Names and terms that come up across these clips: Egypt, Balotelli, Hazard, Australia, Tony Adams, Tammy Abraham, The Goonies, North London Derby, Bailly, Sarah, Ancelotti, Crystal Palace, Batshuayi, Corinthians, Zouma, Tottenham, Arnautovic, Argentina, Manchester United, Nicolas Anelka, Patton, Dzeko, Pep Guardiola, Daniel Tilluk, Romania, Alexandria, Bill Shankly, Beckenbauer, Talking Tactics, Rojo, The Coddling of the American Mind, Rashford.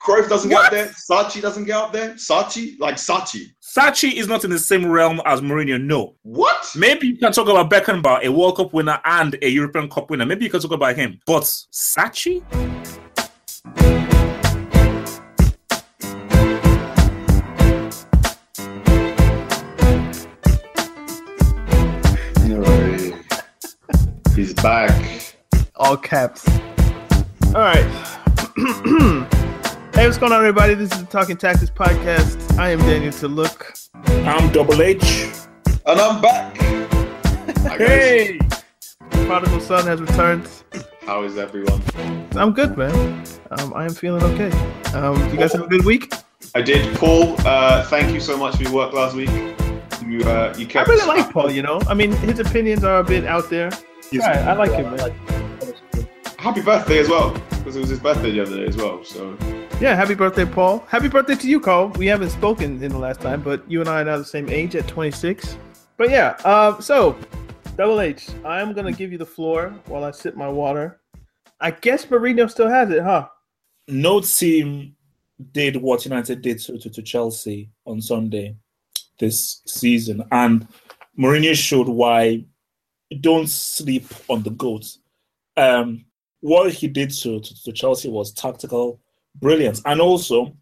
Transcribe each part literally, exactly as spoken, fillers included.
Cruyff doesn't what? get up there. Sacchi doesn't get up there. Sacchi, like Sacchi. Sacchi is not in the same realm as Mourinho, no. What? Maybe you can talk about Beckenbauer, a World Cup winner and a European Cup winner. Maybe you can talk about him. But Sacchi? No. He's back. All caps. All right. Hey, what's going on, everybody? This is the Talking Tactics podcast. I am Daniel Tilluk. I'm Double H. And I'm back. Hey! The prodigal son has returned. How is everyone? I'm good, man. Um, I am feeling okay. Um, you guys have a good week? I did. Paul, uh, thank you so much for your work last week. You, uh, you kept I really like Paul, you know? I mean, his opinions are a bit out there. Yes, right, I like him, man. Happy birthday as well, because it was his birthday the other day as well, so... Yeah, happy birthday, Paul. Happy birthday to you, Cole. We haven't spoken in the last time, but you and I are now the same age at twenty-six. But yeah, uh, so, Double H, I'm going to give you the floor while I sip my water. I guess Mourinho still has it, huh? No team did what United did to, to, to Chelsea on Sunday this season. And Mourinho showed why don't sleep on the goat. Um, what he did to, to, to Chelsea was tactical. Brilliant. And also,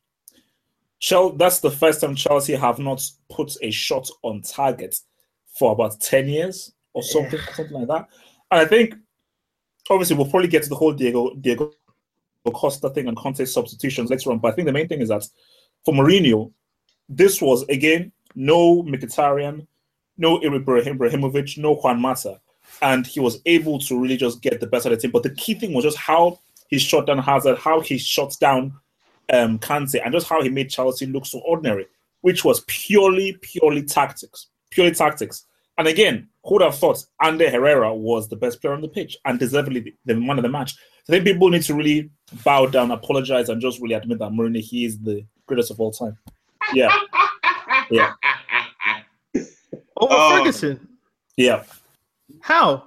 that's the first time Chelsea have not put a shot on target for about ten years or something, yeah. something like that. And I think, obviously, we'll probably get to the whole Diego Diego Costa thing and Conte substitutions later on. But I think the main thing is that for Mourinho, this was, again, no Mkhitaryan, no Ibrahimovic, no Juan Mata. And he was able to really just get the best of the team. But the key thing was just how he shot down Hazard, how he shot down um, Kante, and just how he made Chelsea look so ordinary, which was purely, purely tactics. Purely tactics. And again, who would have thought Andre Herrera was the best player on the pitch and deservedly the man of the match? So I think people need to really bow down, apologize, and just really admit that Mourinho, he is the greatest of all time. Yeah. Yeah. Over um, Ferguson? Yeah. How?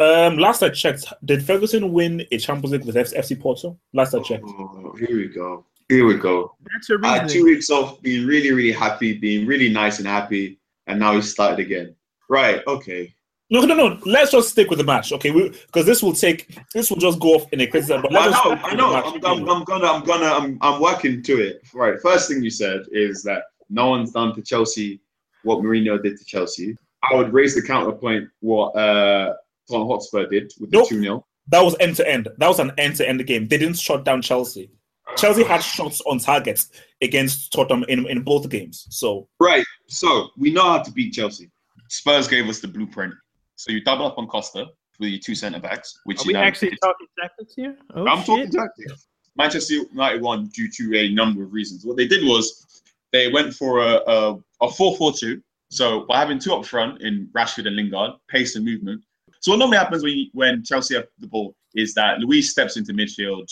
Um, last I checked, did Ferguson win a Champions League with F C Porto? Last I checked. Oh, here we go. Here we go. That's a reason. Uh, two weeks off, being really, really happy, being really nice and happy, and now he's started again. Right, okay. No, no, no. Let's just stick with the match, okay? Because this will take, this will just go off in a crazy side. But I know, I know. I'm, I'm, I'm gonna, I'm gonna, I'm, I'm working to it. Right. First thing you said is that no one's done to Chelsea what Mourinho did to Chelsea. I would raise the counterpoint what, uh, Tottenham Hotspur did with the nope. two nil. That was end-to-end. That was an end-to-end game. They didn't shut down Chelsea. Uh, Chelsea had shots on targets against Tottenham in, in both games. So Right. So, we know how to beat Chelsea. Spurs gave us the blueprint. So, you double up on Costa with your two centre-backs. Which Are we actually did. talking tactics here? Oh, I'm shit. talking tactics. Manchester United won due to a number of reasons. What they did was they went for a, a, a four four two. So, by having two up front in Rashford and Lingard, pace and movement. So what normally happens when, you, when Chelsea have the ball is that Luis steps into midfield,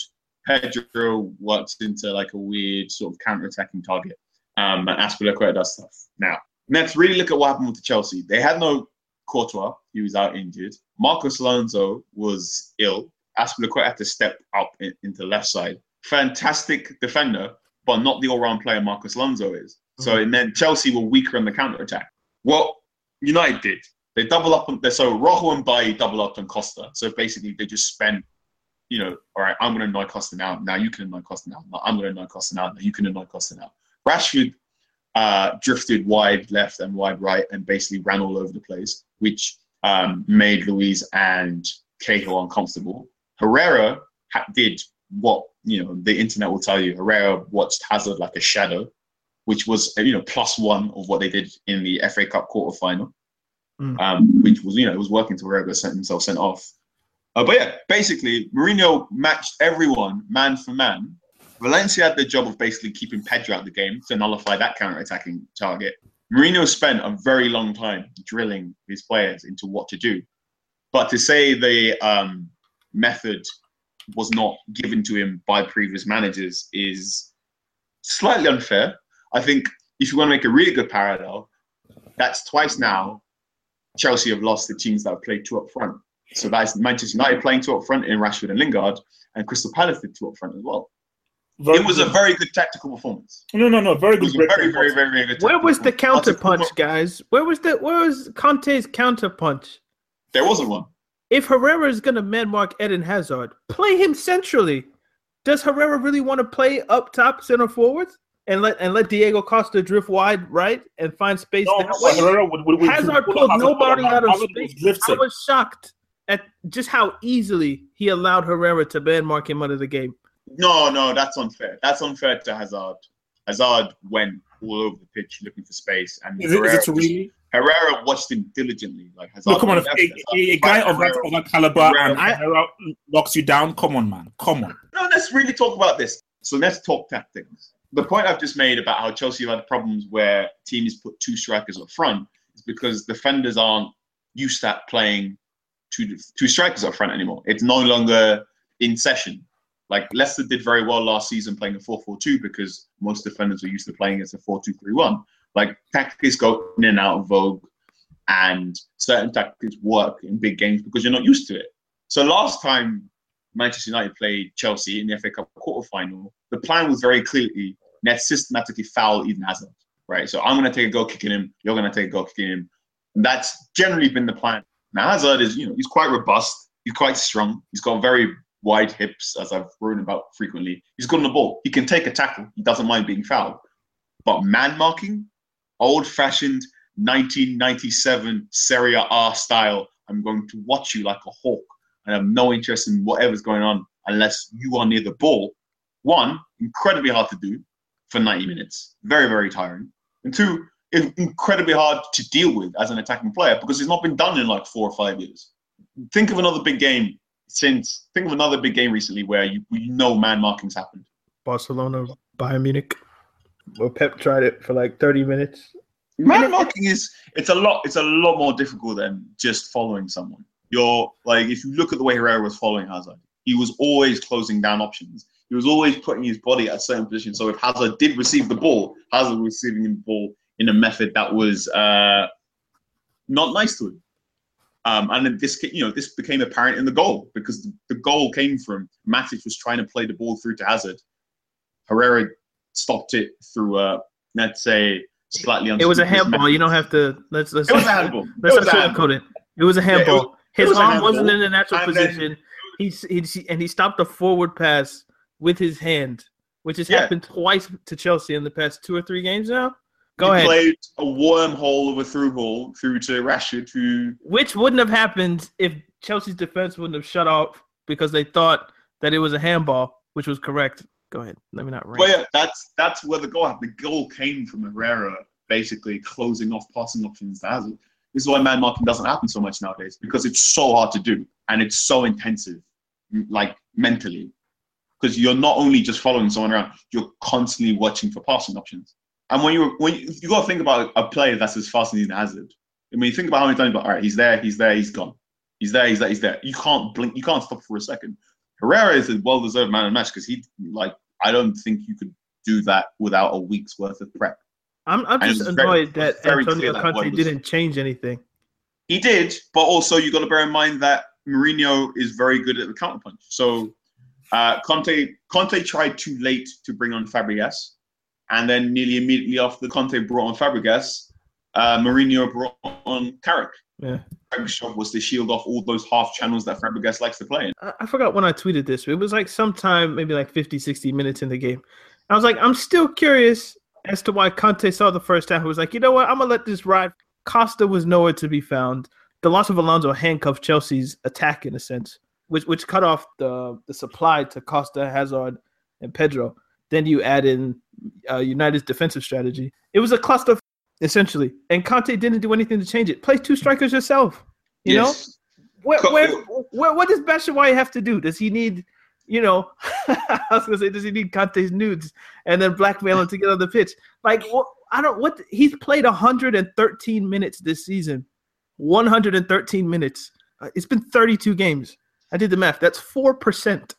Pedro works into like a weird sort of counter-attacking target, um, and Aspilicueta does stuff. Now, let's really look at what happened with Chelsea. They had no Courtois, he was out injured. Marcos Alonso was ill. Aspilicueta had to step up in, into left side. Fantastic defender, but not the all-round player Marcos Alonso is. Mm-hmm. So it meant Chelsea were weaker on the counter-attack. What United did. They double up on, so Rojo and Bailly double up on Costa. So basically, they just spent you know, all right, I'm going to annoy Costa now. Now you can annoy Costa now. I'm going to annoy Costa now. Now you can annoy Costa now. Rashford uh, drifted wide left and wide right and basically ran all over the place, which um, made Luis and Cahill uncomfortable. Herrera ha- did what, you know, the internet will tell you. Herrera watched Hazard like a shadow, which was, you know, plus one of what they did in the F A Cup quarterfinal, mm. um, which was, you know, it was working to Herrera sent himself sent off. Uh, but yeah, basically, Mourinho matched everyone man for man. Valencia had the job of basically keeping Pedro out the game to nullify that counter-attacking target. Mourinho spent a very long time drilling his players into what to do. But to say the um, method was not given to him by previous managers is slightly unfair. I think if you want to make a really good parallel, that's twice now Chelsea have lost the teams that have played two up front. So that's Manchester United playing two up front in Rashford and Lingard, and Crystal Palace did two up front as well. Very it was good. a very good tactical performance. No, no, no, very it was good. A very, very, very, very good. Where was the counterpunch, guys? Where was the where was Conte's counterpunch? There wasn't one. If Herrera is going to man-mark Eden Hazard, play him centrally. Does Herrera really want to play up top, center forwards, and let and let Diego Costa drift wide right and find space? No, that way? Herrera would, would, would, Hazard pulled nobody out of space. I was shocked at just how easily he allowed Herrera to man-mark him out of the game. No, no, that's unfair. That's unfair to Hazard. Hazard went all over the pitch looking for space, and is Herrera, it, is it really? Herrera watched him diligently. Like Hazard, no, come on, left, a, Hazard, a, a guy of that, of that caliber, Herrera, and I, Herrera knocks you down. Come on, man. Come on. No, let's really talk about this. So let's talk tactics. The point I've just made about how Chelsea have had problems where teams put two strikers up front is because defenders aren't used to playing two two strikers up front anymore. It's no longer in session. Like Leicester did very well last season playing a four four two because most defenders were used to playing as a four two three one. Like tactics go in and out of vogue, and certain tactics work in big games because you're not used to it. So last time Manchester United played Chelsea in the F A Cup quarterfinal, the plan was very clearly, let's systematically foul Eden Hazard, right? So I'm going to take a goal kicking him, you're going to take a goal kicking him. And that's generally been the plan. Now Hazard is, you know, he's quite robust, he's quite strong, he's got very wide hips, as I've written about frequently. He's good on the ball. He can take a tackle. He doesn't mind being fouled. But man-marking, old-fashioned nineteen ninety-seven Serie A style, I'm going to watch you like a hawk and have no interest in whatever's going on unless you are near the ball. One, incredibly hard to do for ninety minutes. Very, very tiring. And two, it's incredibly hard to deal with as an attacking player because it's not been done in like four or five years. Think of another big game Since think of another big game recently where you, you know man marking's happened. Barcelona, Bayern Munich, where Pep tried it for like thirty minutes. Man marking is it's a lot. It's a lot more difficult than just following someone. You're like if you look at the way Herrera was following Hazard, he was always closing down options. He was always putting his body at a certain position. So if Hazard did receive the ball, Hazard was receiving the ball in a method that was uh, not nice to him. Um, and this, you know, this became apparent in the goal because the goal came from Matic was trying to play the ball through to Hazard. Herrera stopped it through, uh, let's say, slightly. It was a handball. Method. You don't have to. Let's let's. It was a handball. Let's not sugarcoat it. It was a handball. Yeah, it was, His was arm handball. wasn't in a natural and position. Then, he, he and he stopped a forward pass with his hand, which has yeah. happened twice to Chelsea in the past two or three games now. Go he ahead. Played a wormhole of a through ball through to Rashford, who which wouldn't have happened if Chelsea's defense wouldn't have shut off because they thought that it was a handball, which was correct. Go ahead. Let me not rant. Well, yeah, that's that's where the goal happened. The goal came from Herrera basically closing off passing options to Hazard. This is why man marking doesn't happen so much nowadays because it's so hard to do and it's so intensive, like mentally, because you're not only just following someone around, you're constantly watching for passing options. And when you when you, you got to think about a player that's as fast as Eden Hazard. I mean, you think about how many times, but all right, he's there, he's there, he's gone, he's there, he's there, he's there. You can't blink, you can't stop for a second. Herrera is a well-deserved man of the match because he, like, I don't think you could do that without a week's worth of prep. I'm I'm and just annoyed very, that Antonio Conte didn't was, change anything. He did, but also you got to bear in mind that Mourinho is very good at the counterpunch. So uh, Conte Conte tried too late to bring on Fabregas. And then nearly immediately after Conte brought on Fabregas, uh, Mourinho brought on Carrick. Yeah. Fabregas' job was to shield off all those half channels that Fabregas likes to play in. I, I forgot when I tweeted this. It was like sometime, maybe like fifty, sixty minutes in the game. I was like, I'm still curious as to why Kante saw the first half. He was like, you know what? I'm going to let this ride. Costa was nowhere to be found. The loss of Alonso handcuffed Chelsea's attack in a sense, which which cut off the, the supply to Costa, Hazard, and Pedro. Then you add in uh, United's defensive strategy. It was a cluster, essentially. And Conte didn't do anything to change it. Play two strikers yourself. You yes. know? Where, where, where, what does Batshuayi have to do? Does he need, you know, I was going to say, does he need Conte's nudes and then blackmail him to get on the pitch? Like, what, I don't, what, he's played one hundred thirteen minutes this season. one hundred thirteen minutes. Uh, it's been thirty-two games. I did the math. That's four percent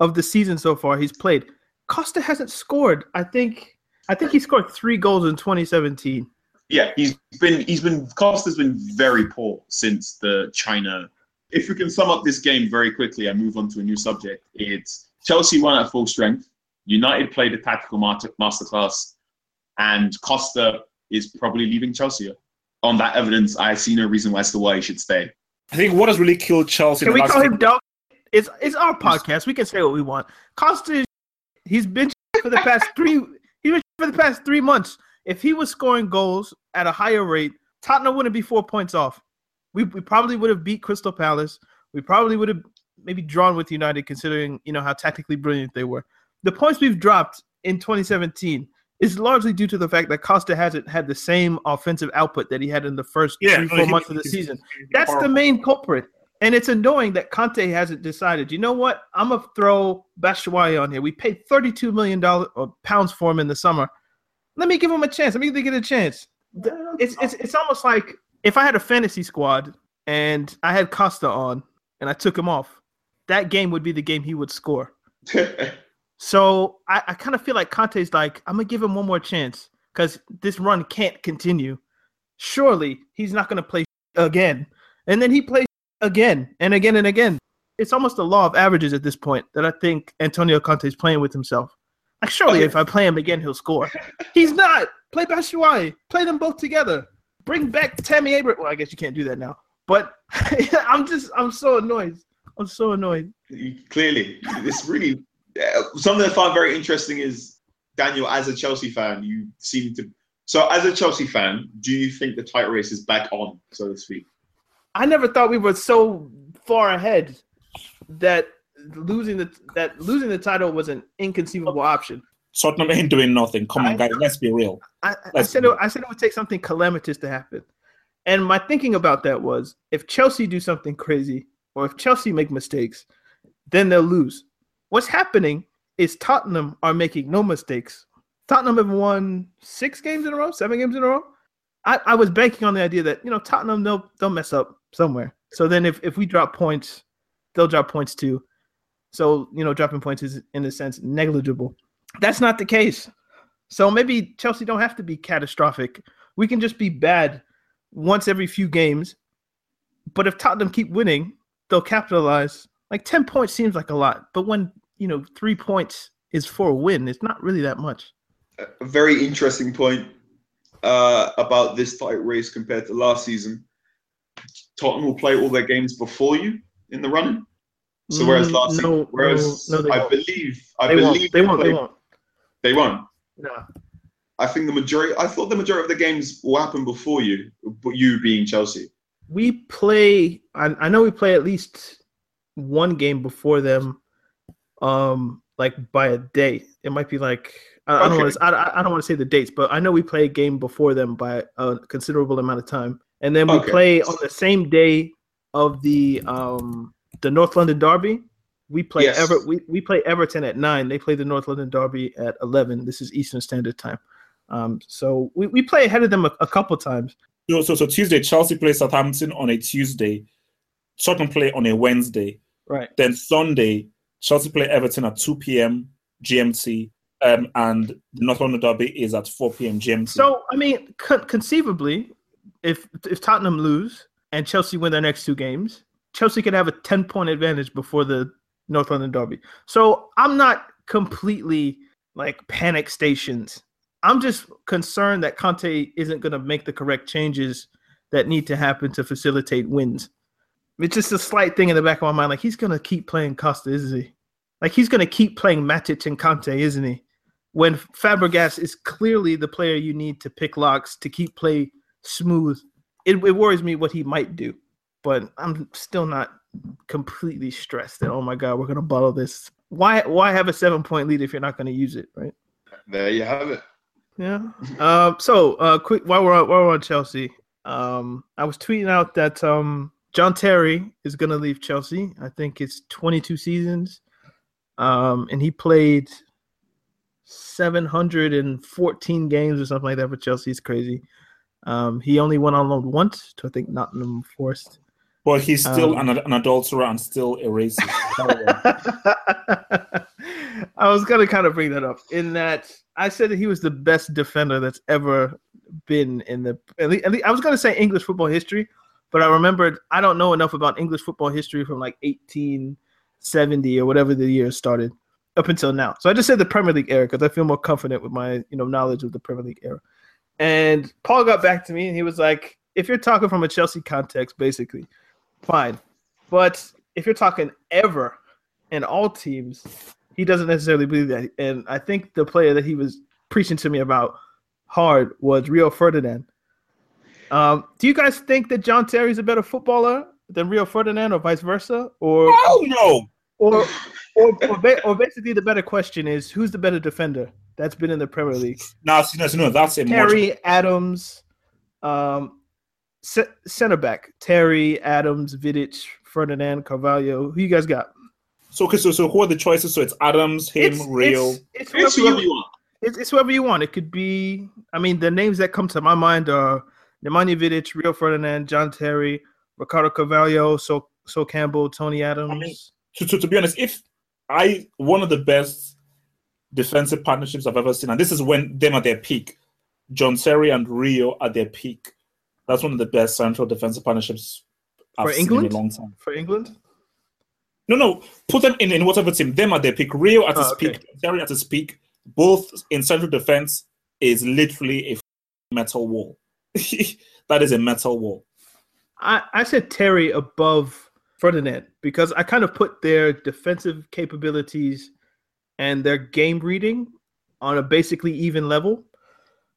of the season so far he's played. Costa hasn't scored. I think I think he scored three goals in twenty seventeen. Yeah, he's been he's been Costa's been very poor since the China. If we can sum up this game very quickly and move on to a new subject, it's Chelsea won at full strength. United played a tactical masterclass, and Costa is probably leaving Chelsea. On that evidence, I see no reason as to why he should stay. I think what has really killed Chelsea. Can we call him dog? It's it's our podcast. We can say what we want. Costa is He's been for the past three. He's been for the past three months. If he was scoring goals at a higher rate, Tottenham wouldn't be four points off. We we probably would have beat Crystal Palace. We probably would have maybe drawn with United, considering you know how tactically brilliant they were. The points we've dropped in twenty seventeen is largely due to the fact that Costa hasn't had the same offensive output that he had in the first yeah, three, four months of the season. That's the main culprit. And it's annoying that Conte hasn't decided, you know what, I'm going to throw Batshuayi on here. We paid thirty-two million dollars or pounds for him in the summer. Let me give him a chance. Let me give him a chance. It's, it's, it's almost like if I had a fantasy squad and I had Costa on and I took him off, that game would be the game he would score. So I, I kind of feel like Conte's like, I'm going to give him one more chance because this run can't continue. Surely he's not going to play again. And then he plays again and again and again. It's almost a law of averages at this point that I think Antonio Conte is playing with himself. Like, surely if I play him again, he'll score. He's not. Play Batshuayi. Play them both together. Bring back Tammy Abraham. Well, I guess you can't do that now. But I'm just, I'm so annoyed. I'm so annoyed. Clearly, it's really yeah, something I find very interesting is, Daniel, as a Chelsea fan, you seem to. So, as a Chelsea fan, do you think the tight race is back on, so to speak? I never thought we were so far ahead that losing the that losing the title was an inconceivable option. Tottenham ain't doing nothing. Come on, I, guys, let's be real. I, I said it, I said it would take something calamitous to happen, and my thinking about that was if Chelsea do something crazy or if Chelsea make mistakes, then they'll lose. What's happening is Tottenham are making no mistakes. Tottenham have won six games in a row, seven games in a row. I, I was banking on the idea that you know Tottenham they'll they'll mess up somewhere. So then if, if we drop points, they'll drop points too. So, you know, dropping points is, in a sense, negligible. That's not the case. So maybe Chelsea don't have to be catastrophic. We can just be bad once every few games. But if Tottenham keep winning, they'll capitalize. Like ten points seems like a lot. But when, you know, three points is for a win, it's not really that much. A very interesting point uh, about this tight race compared to last season. Tottenham will play all their games before you in the running. So whereas last no, season, whereas no, no, I won't. believe I they believe won't. They, they won't. Play, they won't. They won't. No. I think the majority. I thought the majority of the games will happen before you, but you being Chelsea. We play. I, I know we play at least one game before them, um, like by a day. It might be like I, okay. I don't want to. I, I don't want to say the dates, but I know we play a game before them by a considerable amount of time. And then we okay. play on the same day of the um, the North London Derby. We play yes. Ever we, we play Everton at nine. They play the North London Derby at eleven. This is Eastern Standard Time. Um, so we, we play ahead of them a, a couple times. So, so so Tuesday, Chelsea play Southampton on a Tuesday. Tottenham play on a Wednesday. Right. Then Sunday, Chelsea play Everton at two p.m. G M T, um, and the North London Derby is at four p.m. G M T. So I mean, con- conceivably. If if Tottenham lose and Chelsea win their next two games, Chelsea could have a ten-point advantage before the North London Derby. So I'm not completely, like, panic stationed. I'm just concerned that Conte isn't going to make the correct changes that need to happen to facilitate wins. It's just a slight thing in the back of my mind, like, he's going to keep playing Costa, isn't he? Like, he's going to keep playing Matic and Kante, isn't he? When Fabregas is clearly the player you need to pick locks, to keep play smooth. It, it worries me what he might do, but I'm still not completely stressed that, oh, my God, we're going to bottle this. Why why have a seven-point lead if you're not going to use it, right? There you have it. Yeah. uh, so, uh, quick, while we're, on, while we're on Chelsea, um, I was tweeting out that um, John Terry is going to leave Chelsea. I think it's twenty-two seasons, um, and he played seven hundred fourteen games or something like that for Chelsea. It's crazy. Um, he only went on loan once to, I think, Nottingham Forest. Well, he's still um, an, an adulterer and still a racist. I was going to kind of bring that up in that I said that he was the best defender that's ever been in the – I was going to say English football history, but I remembered I don't know enough about English football history from like eighteen seventy or whatever the year started up until now. So I just said the Premier League era because I feel more confident with my you know knowledge of the Premier League era. And Paul got back to me, and he was like, if you're talking from a Chelsea context, basically, fine. But if you're talking ever and all teams, he doesn't necessarily believe that. And I think the player that he was preaching to me about hard was Rio Ferdinand. Um, do you guys think that John Terry's a better footballer than Rio Ferdinand or vice versa? Or oh, no! Or, or, or, ba- or basically the better question is, who's the better defender that's been in the Premier League? No, no, no, that's it. Terry, Adams, um, c- center back. Terry, Adams, Vidic, Ferdinand, Carvalho. Who you guys got? So, okay, so, so who are the choices? So it's Adams, him, it's, Rio. It's, it's, whoever it's whoever you, you want. It's, it's whoever you want. It could be. I mean, the names that come to my mind are Nemanja Vidic, Rio Ferdinand, John Terry, Ricardo Carvalho, So So Campbell, Tony Adams. I mean, to, to to be honest, if I one of the best defensive partnerships I've ever seen, and this is when them at their peak, John Terry and Rio at their peak. That's one of the best central defensive partnerships I've For England? seen in a long time. For England? No, no. Put them in, in whatever team. Them at their peak. Rio at oh, his okay. peak. Terry at his peak. Both in central defense is literally a metal wall. That is a metal wall. I, I said Terry above Ferdinand because I kind of put their defensive capabilities and their game reading on a basically even level.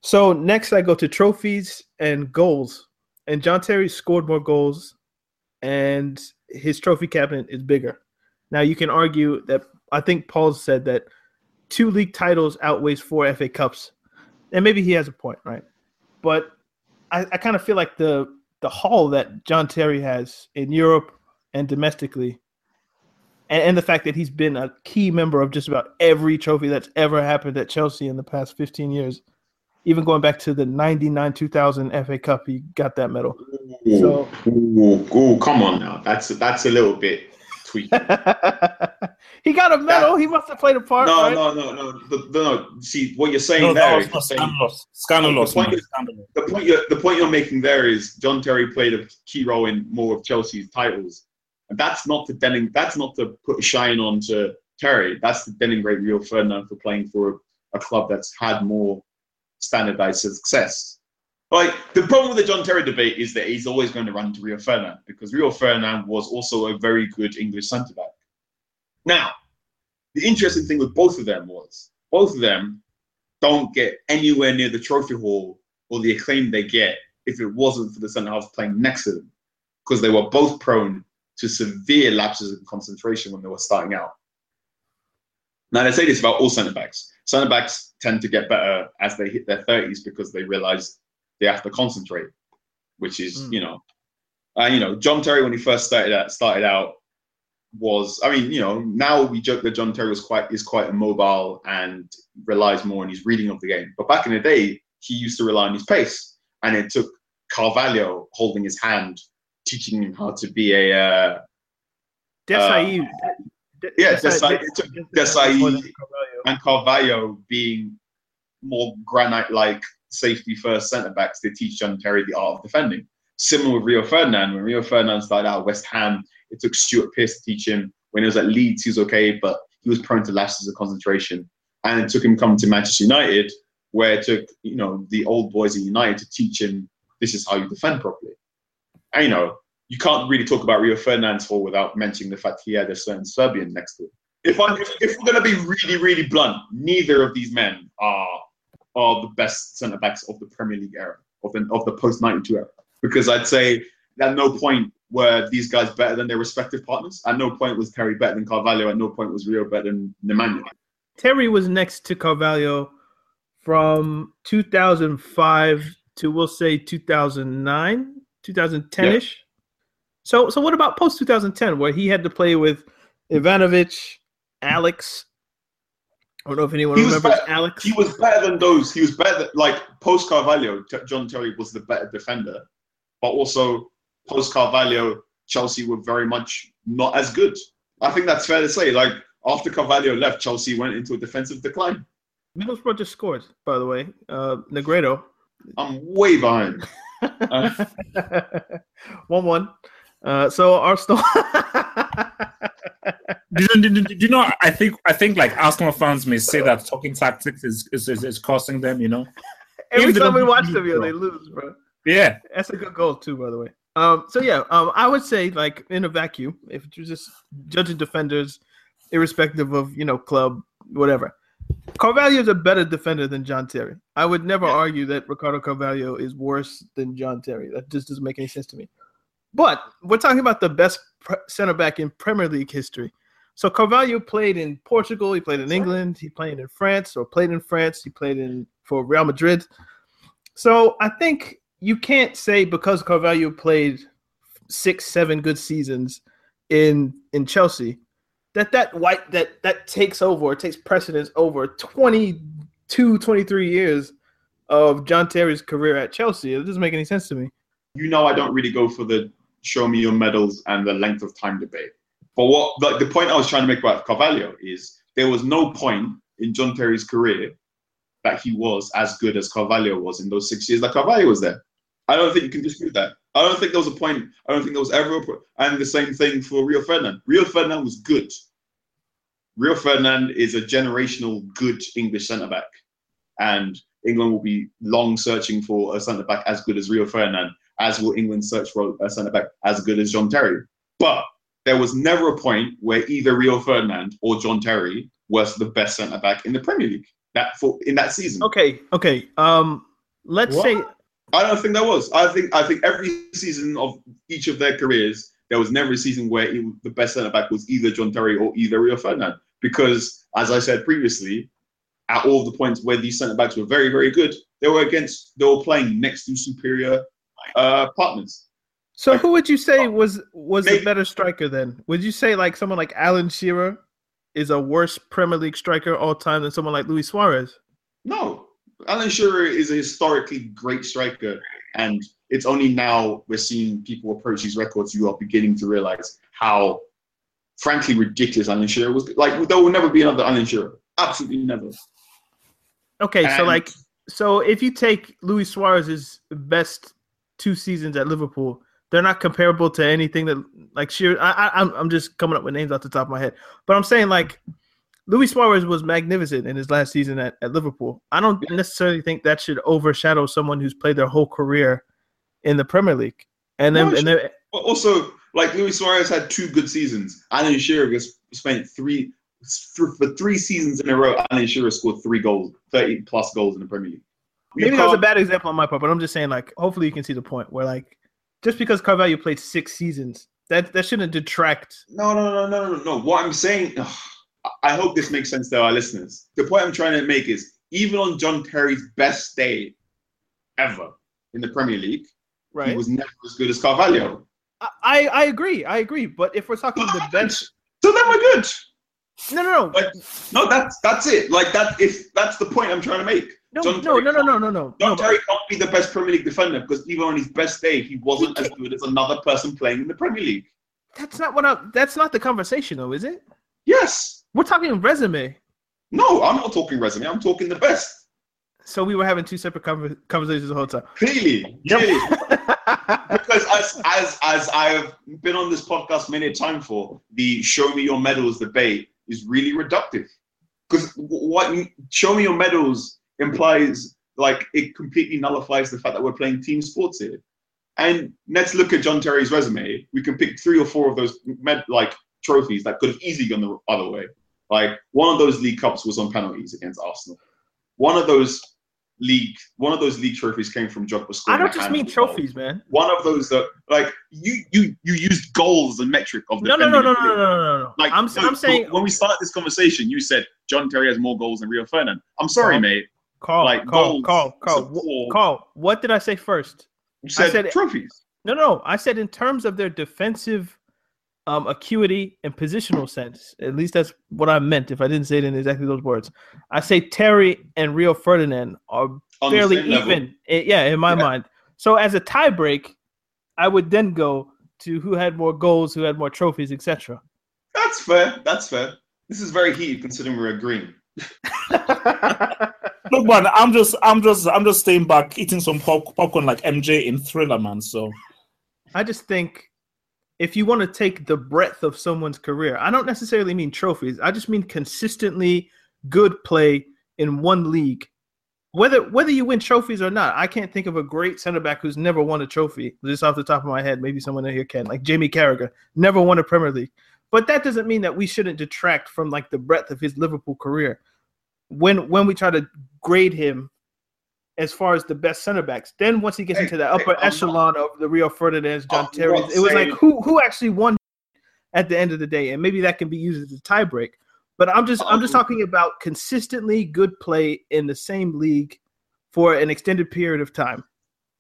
So next I go to trophies and goals. And John Terry scored more goals and his trophy cabinet is bigger. Now you can argue that I think Paul said that two league titles outweighs four F A Cups. And maybe he has a point, right? But I, I kind of feel like the, the haul that John Terry has in Europe and domestically, and, and the fact that he's been a key member of just about every trophy that's ever happened at Chelsea in the past fifteen years. Even going back to the ninety-nine two thousand F A Cup, he got that medal. Ooh, so, ooh, ooh, come on now. That's that's a little bit tweaky. He got a medal. That, he must have played a part. No, right? no, no, no, no, no. See, what you're saying no, there is scandalous. Scandalous. The, the, point you're, the point you're making there is John Terry played a key role in more of Chelsea's titles. And that's not to, denig- that's not to put a shine on to Terry. That's to denigrate Rio Ferdinand for playing for a, a club that's had more standardized success. Like, the problem with the John Terry debate is that he's always going to run into Rio Ferdinand because Rio Ferdinand was also a very good English centre back. Now, the interesting thing with both of them was both of them don't get anywhere near the trophy haul or the acclaim they get if it wasn't for the centre half playing next to them, because they were both prone to severe lapses in concentration when they were starting out. Now, they say this about all centre backs. Centre backs tend to get better as they hit their thirties because they realise they have to concentrate, which is, mm. you know, uh, you know, John Terry when he first started out, started out was, I mean, you know, now we joke that John Terry was quite is quite immobile and relies more on his reading of the game. But back in the day, he used to rely on his pace, and it took Carvalho holding his hand, teaching him how to be a. Uh, Desai. Uh, yeah, Desai. It took Desai and Carvalho being more granite-like safety-first centre-backs to teach John Terry the art of defending. Similar with Rio Ferdinand. When Rio Ferdinand started out at West Ham, it took Stuart Pearce to teach him. When he was at Leeds, he was okay, but he was prone to lapses of concentration. And it took him coming to Manchester United, where it took, you know, the old boys at United to teach him this is how you defend properly. you know, you can't really talk about Rio Ferdinand's fall without mentioning the fact he had a certain Serbian next to him. If, I'm, if, if we're going to be really, really blunt, neither of these men are are the best centre-backs of the Premier League era, of the, of the post ninety-two era. Because I'd say at no point were these guys better than their respective partners. At no point was Terry better than Carvalho. At no point was Rio better than Nemanja. Terry was next to Carvalho from two thousand five to, we'll say, two thousand nine, twenty ten-ish. Yeah. So so what about post-twenty ten, where he had to play with Ivanovic, Alex? I don't know if anyone remembers better, Alex. He was better than those. He was better than, like, post-Carvalho, John Terry was the better defender. But also, post-Carvalho, Chelsea were very much not as good. I think that's fair to say. Like, after Carvalho left, Chelsea went into a defensive decline. Middlesbrough just scored, by the way. Uh, Negredo. I'm way behind. one one. one, one. Uh, so Arsenal. do, do, do, do you know? I think I think like Arsenal fans may say that talking tactics is is is, is costing them. You know, every time we watch them, they lose, bro. Yeah, that's a good goal too, by the way. Um, so yeah, um, I would say like in a vacuum, if you're just judging defenders, irrespective of you know club, whatever, Carvalho is a better defender than John Terry. I would never yeah. argue that Ricardo Carvalho is worse than John Terry. That just doesn't make any sense to me. But we're talking about the best center back in Premier League history. So Carvalho played in Portugal. He played in England. He played in France or played in France. He played in for Real Madrid. So I think you can't say because Carvalho played six, seven good seasons in in Chelsea that that white that that takes over or takes precedence over twenty-two, twenty-three years of John Terry's career at Chelsea. It doesn't make any sense to me. You know, I don't really go for the show me your medals and the length of time debate. But what like the point I was trying to make about Carvalho is there was no point in John Terry's career that he was as good as Carvalho was in those six years that Carvalho was there. I don't think you can dispute that. I don't think there was a point. I don't think there was ever a point. And the same thing for Rio Ferdinand. Rio Ferdinand was good. Rio Ferdinand is a generational good English centre-back. And England will be long searching for a centre-back as good as Rio Ferdinand, as will England search for a centre-back as good as John Terry. But there was never a point where either Rio Ferdinand or John Terry was the best centre-back in the Premier League that for, in that season. Okay, okay. Um, let's what? say... I don't think there was. I think I think every season of each of their careers, there was never a season where it, the best centre-back was either John Terry or either Rio Ferdinand. Because, as I said previously, at all the points where these centre-backs were very, very good, they were against, they were playing next to superior Uh, partners. So like, who would you say was was maybe, a better striker then? Would you say like someone like Alan Shearer is a worse Premier League striker all time than someone like Luis Suarez? No. Alan Shearer is a historically great striker, and it's only now we're seeing people approach these records you are beginning to realize how frankly ridiculous Alan Shearer was. Like there will never be another Alan Shearer. Absolutely never. Okay, and, so like so if you take Luis Suarez's best two seasons at Liverpool, they're not comparable to anything that like Shearer. I, I, I'm just coming up with names off the top of my head, but I'm saying like Luis Suarez was magnificent in his last season at, at Liverpool. I don't necessarily think that should overshadow someone who's played their whole career in the Premier League. And then, no, and then also like Luis Suarez had two good seasons. Alan Shearer spent three for three seasons in a row. Alan Shearer scored three goals, thirty plus goals in the Premier League. You Maybe that was a bad example on my part, but I'm just saying, like, hopefully you can see the point where, like, just because Carvalho played six seasons, that, that shouldn't detract. No, no, no, no, no, no. What I'm saying, ugh, I hope this makes sense to our listeners. The point I'm trying to make is, even on John Terry's best day ever in the Premier League, right, he was never as good as Carvalho. I, I agree, I agree. But if we're talking but the best, so then we're good. No, no, no. Like, no, that's that's it. Like that, if that's the point I'm trying to make. No, John no, Terry no, no, no, no, no. John no, Terry can't be the best Premier League defender because even on his best day, he wasn't he as good as another person playing in the Premier League. That's not what I. That's not the conversation, though, is it? Yes. We're talking resume. No, I'm not talking resume. I'm talking the best. So we were having two separate conver- conversations the whole time. Clearly, yep. clearly. Because as as as I've been on this podcast many a time for, the "show me your medals" debate is really reductive. Because what "show me your medals" implies, like, it completely nullifies the fact that we're playing team sports here. And let's look at John Terry's resume. We can pick three or four of those med- like trophies that could have easily gone the other way. Like, one of those League Cups was on penalties against Arsenal. One of those league, one of those league trophies came from Drogba scoring. I don't just mean trophies, man. One of those that, like, you you you used goals as a metric of the. No, no, no, no, no, no, no, no. Like, I'm, no, I'm saying when we started this conversation, you said John Terry has more goals than Rio Ferdinand. I'm sorry, Carl, mate. Carl, like, Carl, Carl, Carl, Carl. What did I say first? You said, I said trophies. No, no, I said in terms of their defensive um, acuity and positional sense. At least that's what I meant. If I didn't say it in exactly those words, I say Terry and Rio Ferdinand are on fairly even. It, yeah, in my yeah. mind. So as a tie break, I would then go to who had more goals, who had more trophies, et cetera. That's fair. That's fair. This is very heated, considering we're agreeing. Look, man, I'm just, I'm just, I'm just staying back, eating some pop- popcorn like M J in Thriller, man. So, I just think if you want to take the breadth of someone's career, I don't necessarily mean trophies. I just mean consistently good play in one league, whether whether you win trophies or not. I can't think of a great center back who's never won a trophy just off the top of my head. Maybe someone in here can, like Jamie Carragher, never won a Premier League. But that doesn't mean that we shouldn't detract from like the breadth of his Liverpool career. When when we try to grade him as far as the best center backs, then once he gets hey, into the upper hey, echelon not, of the Rio Ferdinand, John Terry, it was like who who actually won at the end of the day, and maybe that can be used as a tie break. But I'm just I'm just talking about consistently good play in the same league for an extended period of time.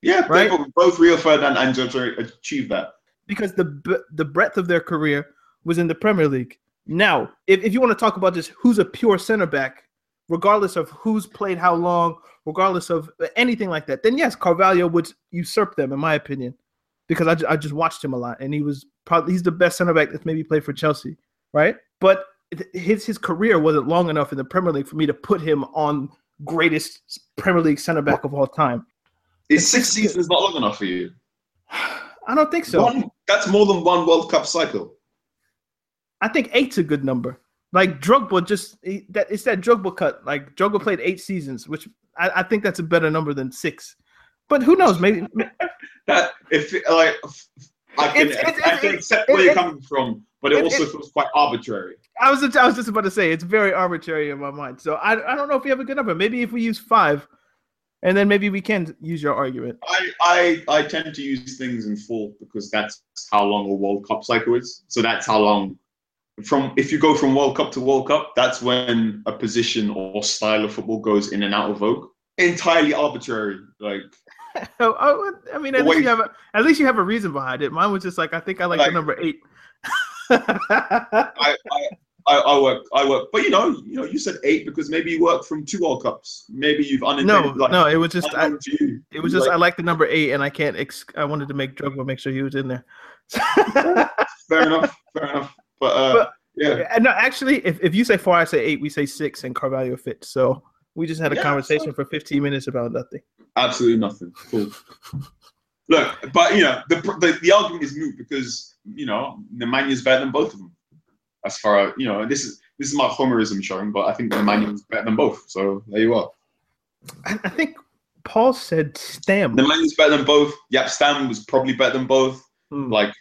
Yeah, right? Both Rio Ferdinand and John Terry achieved that because the the breadth of their career was in the Premier League. Now, if, if you want to talk about just who's a pure center back, regardless of who's played how long, regardless of anything like that, then yes, Carvalho would usurp them, in my opinion, because I, ju- I just watched him a lot, and he was probably he's the best center back that's maybe played for Chelsea, right? But his his career wasn't long enough in the Premier League for me to put him on greatest Premier League center back of all time. Is six seasons not long enough for you? I don't think so. One, that's more than one World Cup cycle. I think eight's a good number. Like Drogba, just he, that it's that Drogba cut. Like Drogba played eight seasons, which I, I think that's a better number than six. But who knows? Maybe that if like I can, it's, it's, I can accept where it's, you're coming from, but it also feels quite arbitrary. I was I was just about to say it's very arbitrary in my mind. So I I don't know if we have a good number. Maybe if we use five, and then maybe we can use your argument. I I, I tend to use things in full because that's how long a World Cup cycle is. So that's how long. From if you go from World Cup to World Cup, that's when a position or style of football goes in and out of vogue. Entirely arbitrary, like. I mean, at least you have a, at least you have a reason behind it. Mine was just like I think I like, like the number eight. I, I I work I work, but you know you know you said eight because maybe you work from two World Cups. Maybe you've unintended. No, like, no, it was just I, it was just like, I like the number eight, and I can't. Ex- I wanted to make Drogba make sure he was in there. Fair enough. Fair enough. But, uh, but yeah, no, actually, if, if you say four, I say eight, we say six, and Carvalho fits. So we just had a yeah, conversation so. for fifteen minutes about nothing. Absolutely nothing. Cool. Look, but, you know, the, the the argument is moot because, you know, Nemanja is better than both of them. As far as, you know, this is this is my Homerism showing, but I think Nemanja is better than both. So there you are. I, I think Paul said Stam. Nemanja is better than both. Yep, Stam was probably better than both. Mm. Like,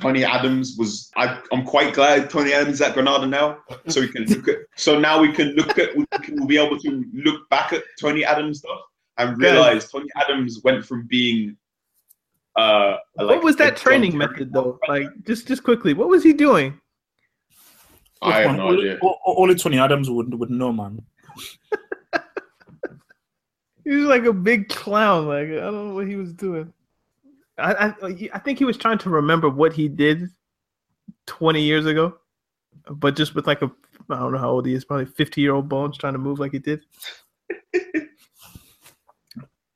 Tony Adams was. I, I'm quite glad Tony Adams is at Granada now, so we can look at. So now we can look at. We can, we'll be able to look back at Tony Adams stuff and realize Tony Adams went from being. Uh, like what was that training method though? Like just, just quickly, what was he doing? I have no idea. Only Tony Adams would would know, man. He was like a big clown. Like I don't know what he was doing. I, I I think he was trying to remember what he did twenty years ago, but just with like a, I don't know how old he is, probably fifty-year-old bones trying to move like he did.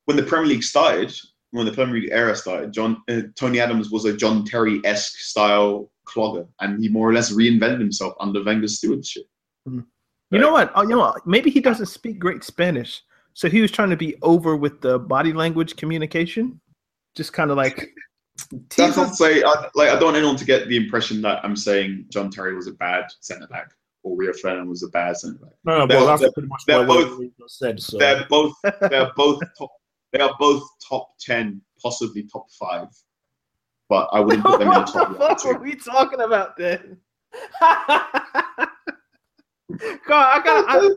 When the Premier League started, when the Premier League era started, John uh, Tony Adams was a John Terry-esque style clogger, and he more or less reinvented himself under Wenger's stewardship. Mm-hmm. You know what? Oh, you know what? Maybe he doesn't speak great Spanish, so he was trying to be over with the body language communication. Just kind of like. That's not say I, like I don't want anyone to get the impression that I'm saying John Terry was a bad centre back or Rio Ferdinand was a bad centre back. No, no, they're, well, that's they're, pretty much they're both. Said, so. They're both. They're both. Top, they are both top ten possibly top five. But I wouldn't put them in the top. What the fuck were we talking about then? God, I got. I,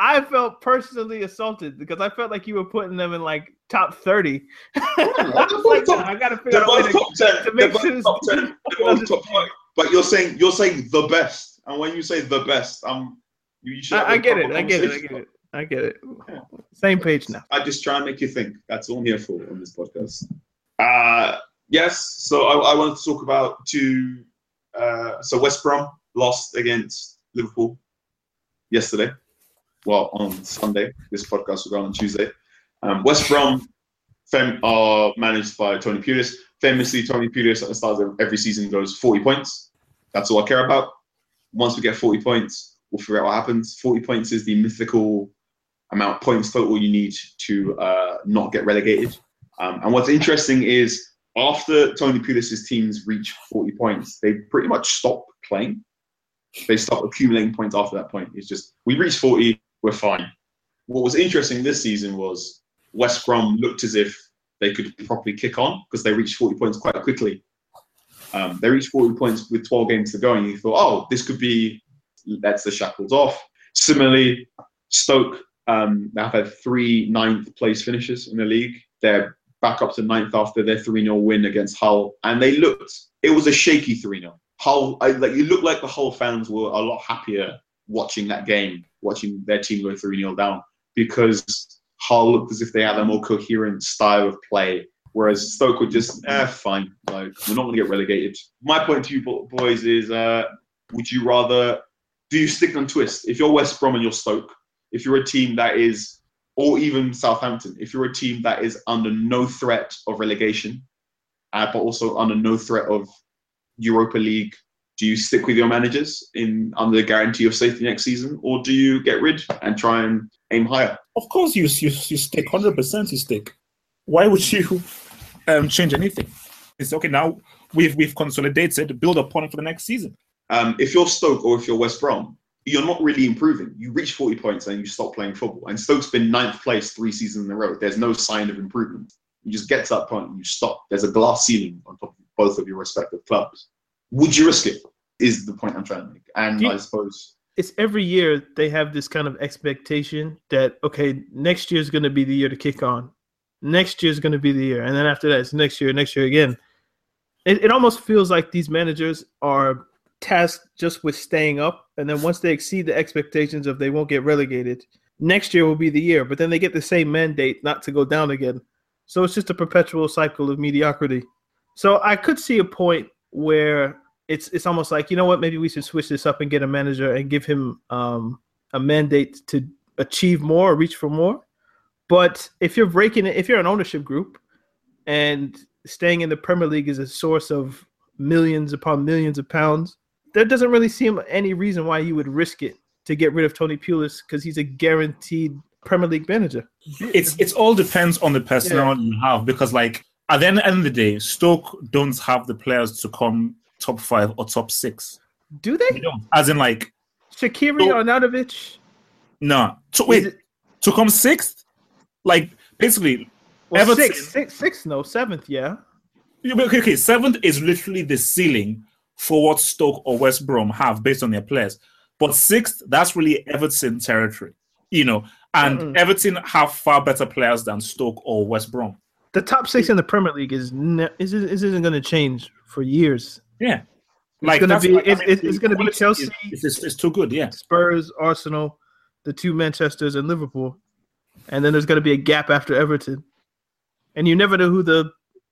I felt personally assaulted because I felt like you were putting them in like top thirty. I, like, top, I gotta figure out a top ten. To make sure top ten. Top five. But you're saying you're saying the best, and when you say the best, um, you, you should. I, I get it. I get it. I get it. I get it. Yeah. Same page now. I just try and make you think. That's all I'm here for on this podcast. Uh yes. So I, I wanted to talk about two. Uh, so West Brom lost against Liverpool yesterday. Well, on Sunday, this podcast will go on Tuesday. Um, West Brom fam- are managed by Tony Pulis. Famously, Tony Pulis at the start of every season goes forty points. That's all I care about. Once we get forty points, we'll figure out what happens. forty points is the mythical amount of points total you need to uh, not get relegated. Um, and what's interesting is after Tony Pulis' teams reach forty points, they pretty much stop playing. They stop accumulating points after that point. It's just, we reached forty, we're fine. What was interesting this season was West Brom looked as if they could properly kick on because they reached forty points quite quickly. Um, they reached forty points with twelve games to go, and you thought, oh, this could be, that's the shackles off. Similarly, Stoke, um, they've had three ninth place finishes in the league. They're back up to ninth after their three nil win against Hull, and they looked, it was a shaky three nil. Hull, I, like, you look like the Hull fans were a lot happier watching that game, watching their team go three nil down, because Hull looked as if they had a more coherent style of play, whereas Stoke were just, eh, fine, like, we're not going to get relegated. My point to you, boys, is uh, would you rather, do you stick and twist? If you're West Brom and you're Stoke, if you're a team that is, or even Southampton, if you're a team that is under no threat of relegation, uh, but also under no threat of Europa League, do you stick with your managers in under the guarantee of safety next season, or do you get rid and try and aim higher? Of course, you you, you stick one hundred percent. You stick. Why would you um, change anything? It's okay. Now we've we've consolidated, build upon it for the next season. Um, if you're Stoke or if you're West Brom, you're not really improving. You reach forty points and you stop playing football. And Stoke's been ninth place three seasons in a row. There's no sign of improvement. You just get to that point and you stop. There's a glass ceiling on top of both of your respective clubs. Would you risk it? Is the point I'm trying to make. And you, I suppose it's every year they have this kind of expectation that, okay, next year's going to be the year to kick on. Next year's going to be the year. And then after that, it's next year, next year again. It, it almost feels like these managers are tasked just with staying up, and then once they exceed the expectations of they won't get relegated, next year will be the year, but then they get the same mandate not to go down again. So it's just a perpetual cycle of mediocrity. So I could see a point where it's it's almost like, you know what, maybe we should switch this up and get a manager and give him um, a mandate to achieve more or reach for more. But if you're breaking it, if you're an ownership group and staying in the Premier League is a source of millions upon millions of pounds, there doesn't really seem any reason why you would risk it to get rid of Tony Pulis, because he's a guaranteed Premier League manager. It's it all depends on the personnel yeah. you have, because like at the end of the day, Stoke don't have the players to come top five or top six. Do they? They don't. As in like Shaqiri so, Arnautovic? No. Nah. So, wait, it, to come sixth? Like basically well, Everton, six, six, six, no, seventh, yeah. Okay, okay, seventh is literally the ceiling for what Stoke or West Brom have based on their players. But sixth, that's really Everton territory, you know. And mm-mm. Everton have far better players than Stoke or West Brom. The top six in the Premier League is ne- is, is isn't going to change for years. Yeah, like it's going to be like, it's, I mean, it's, it's going to be Chelsea. It's, it's, it's too good. Yeah, Spurs, Arsenal, the two Manchesters, and Liverpool, and then there's going to be a gap after Everton, and you never know who the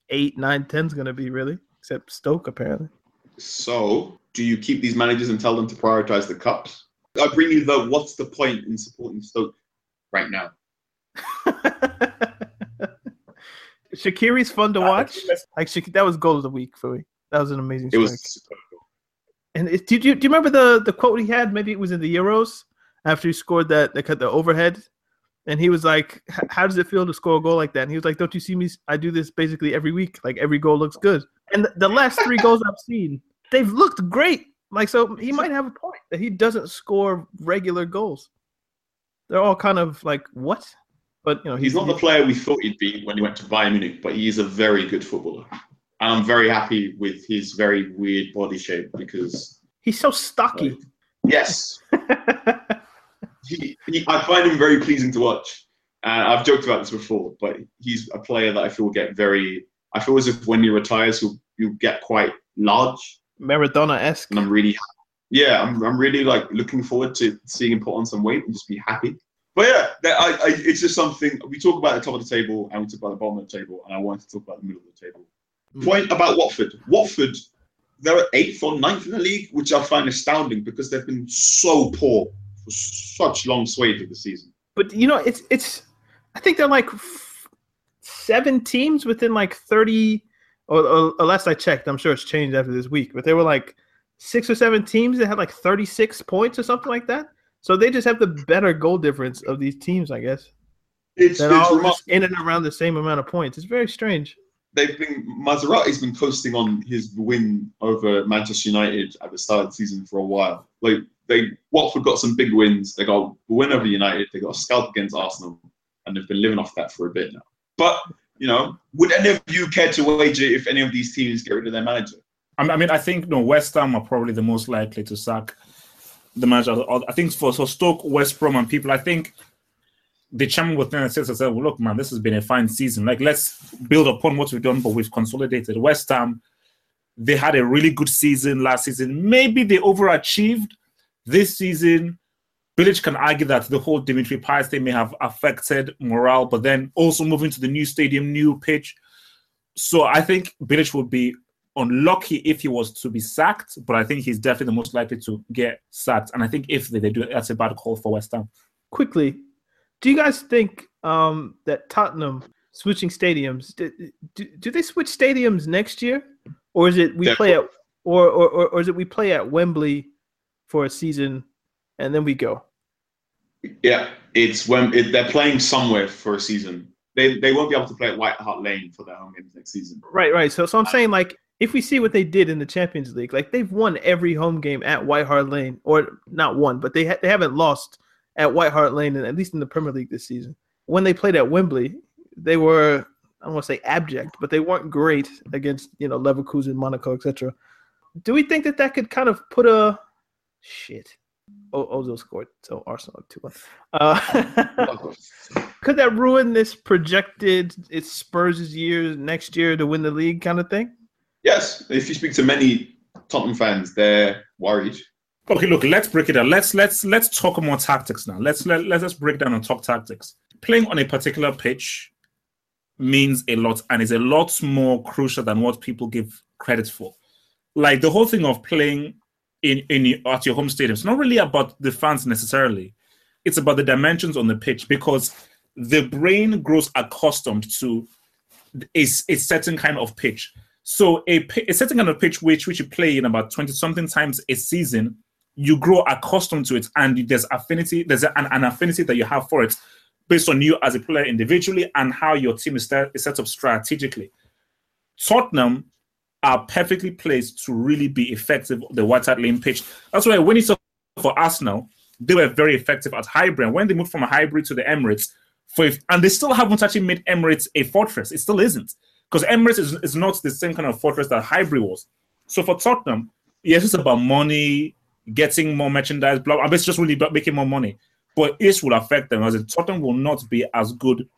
Eight, nine, ten is going to be, really, except Stoke, apparently. So, do you keep these managers and tell them to prioritize the cups? I bring you the what's the point in supporting Stoke right now? Shaqiri's fun to watch. Like that was goal of the week for me. That was an amazing. It strike. was super cool. And it, did you do you remember the the quote he had? Maybe it was in the Euros after he scored that they cut the overhead. And he was like, how does it feel to score a goal like that? And he was like, don't you see me? I do this basically every week. Like, every goal looks good. And the last three goals I've seen, they've looked great. Like, so he might have a point that he doesn't score regular goals. They're all kind of like, what? But you know, he's, he's not the player we thought he'd be when he went to Bayern Munich, but he is a very good footballer. And I'm very happy with his very weird body shape because... He's so stocky. Like, yes. he, he, I find him very pleasing to watch. And uh, I've joked about this before, but he's a player that I feel will get very... I feel as if when he retires, he'll, he'll get quite large. Maradona-esque. And I'm really happy. Yeah, I'm, I'm really like looking forward to seeing him put on some weight and just be happy. But yeah, that, I, I, it's just something, we talk about the top of the table and we talk about the bottom of the table, and I wanted to talk about the middle of the table. Mm. Point about Watford. Watford, they're eighth or ninth in the league, which I find astounding because they've been so poor for such long swathes of the season. But, you know, it's, it's. I think they're like f- seven teams within like thirty, or, or, or last I checked, I'm sure it's changed after this week, but they were like six or seven teams that had like thirty-six points or something like that. So they just have the better goal difference of these teams, I guess. It's, They're it's all remar- in and around the same amount of points. It's very strange. They've been Maserati's been coasting on his win over Manchester United at the start of the season for a while. Like they Watford got some big wins. They got a win over United. They got a scalp against Arsenal, and they've been living off that for a bit now. But you know, would any of you care to wager if any of these teams get rid of their manager? I mean, I think no. West Ham are probably the most likely to sack the manager. I think for so Stoke, West Brom and people, I think the chairman was then says, well, look, man, this has been a fine season. Like, let's build upon what we've done, but we've consolidated. West Ham, they had a really good season last season. Maybe they overachieved this season. Vidic can argue that the whole Dimitri Payet thing may have affected morale, but then also moving to the new stadium, new pitch. So I think Vidic would be unlucky if he was to be sacked, but I think he's definitely the most likely to get sacked. And I think if they, they do, that's a bad call for West Ham. Quickly, do you guys think um, that Tottenham switching stadiums, do, do, do they switch stadiums next year, or is it we definitely. play at or, or or is it we play at Wembley for a season and then we go? Yeah, it's when it, they're playing somewhere for a season. They they won't be able to play at White Hart Lane for their home games next season. Right, right. So so I'm saying like. If we see what they did in the Champions League, like they've won every home game at White Hart Lane, or not won, but they ha- they haven't lost at White Hart Lane, and at least in the Premier League this season. When they played at Wembley, they were, I don't want to say abject, but they weren't great against, you know, Leverkusen, Monaco, et cetera. Do we think that that could kind of put a shit? O- Ozil scored, so Arsenal two one. Uh, could that ruin this projected it's Spurs' year next year to win the league kind of thing? Yes, if you speak to many Tottenham fans, they're worried. Okay, look, let's break it down. Let's let's let's talk more tactics now. Let's let let's break down and talk tactics. Playing on a particular pitch means a lot, and is a lot more crucial than what people give credit for. Like the whole thing of playing in in at your home stadium, it's not really about the fans necessarily. It's about the dimensions on the pitch, because the brain grows accustomed to a, a certain kind of pitch. So a, a certain kind of pitch which which you play in about twenty-something times a season, you grow accustomed to it, and there's affinity, there's an, an affinity that you have for it based on you as a player individually and how your team is, is set up strategically. Tottenham are perfectly placed to really be effective on the White Hart Lane pitch. That's why when it's for Arsenal, they were very effective at Highbury. And when they moved from Highbury to the Emirates, for and they still haven't actually made Emirates a fortress. It still isn't. Because Emirates is, is not the same kind of fortress that Highbury was. So for Tottenham, yes, it's about money, getting more merchandise, blah, blah. It's just really about making more money. But this will affect them, as in Tottenham will not be as good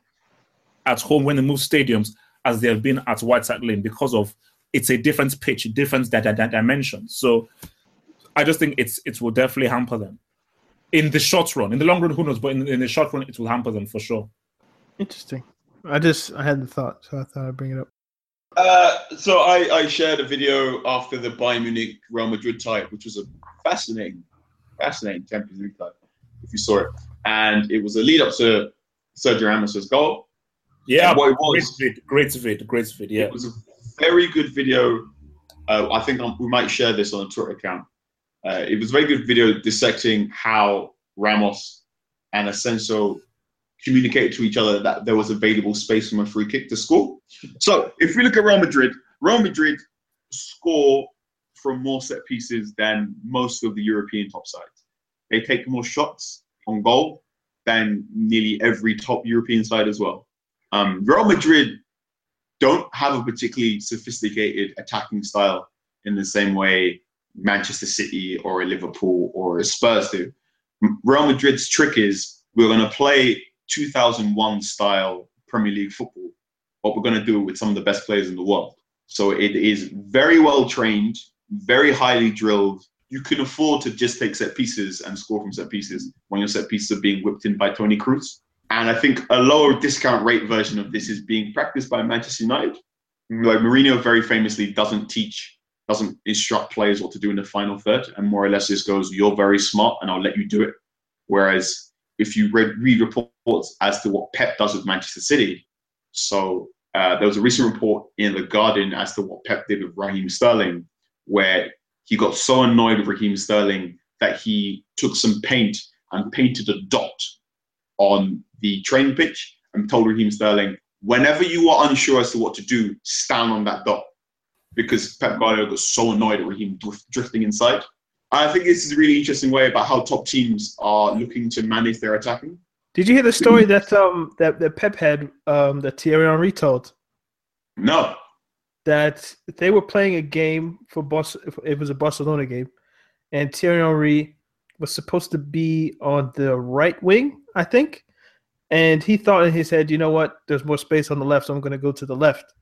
at home when they move stadiums as they have been at White Hart Lane, because of it's a different pitch, different that, that, that dimension. So I just think it's it will definitely hamper them in the short run. In the long run, who knows? But in, in the short run, it will hamper them for sure. Interesting. I just, I had the thought, so I thought I'd bring it up. Uh, so I, I shared a video after the Bayern Munich Real Madrid tie, which was a fascinating, fascinating Champions League tie, if you saw it. And it was a lead up to Sergio Ramos's goal. Yeah, what it was, great vid, great vid, great vid, yeah. It was a very good video. Uh, I think I'm, we might share this on a Twitter account. Uh, it was a very good video dissecting how Ramos and Asensio communicate to each other that there was available space from a free kick to score. So if we look at Real Madrid, Real Madrid score from more set pieces than most of the European top sides. They take more shots on goal. than nearly every top European side as well. Um, Real Madrid don't have a particularly sophisticated attacking style in the same way Manchester City or a Liverpool or a Spurs do. Real Madrid's trick is we're going to play two thousand one style Premier League football, but we're going to do it with some of the best players in the world. So it is very well trained, very highly drilled. You can afford to just take set pieces and score from set pieces when your set pieces are being whipped in by Toni Kroos. And I think a lower discount rate version of this is being practiced by Manchester United. Like Mourinho very famously doesn't teach, doesn't instruct players what to do in the final third, and more or less just goes, you're very smart and I'll let you do it. Whereas if you read, read reports as to what Pep does with Manchester City, so uh, there was a recent report in The Guardian as to what Pep did with Raheem Sterling, where he got so annoyed with Raheem Sterling that he took some paint and painted a dot on the training pitch and told Raheem Sterling, whenever you are unsure as to what to do, stand on that dot. Because Pep Guardiola got so annoyed at Raheem drifting inside. I think this is a really interesting way about how top teams are looking to manage their attacking. Did you hear the story that um that, that Pep had um, that Thierry Henry told? No. That they were playing a game for Bos- it was a Barcelona game, and Thierry Henry was supposed to be on the right wing, I think, and he thought in his head, you know what, there's more space on the left, so I'm going to go to the left.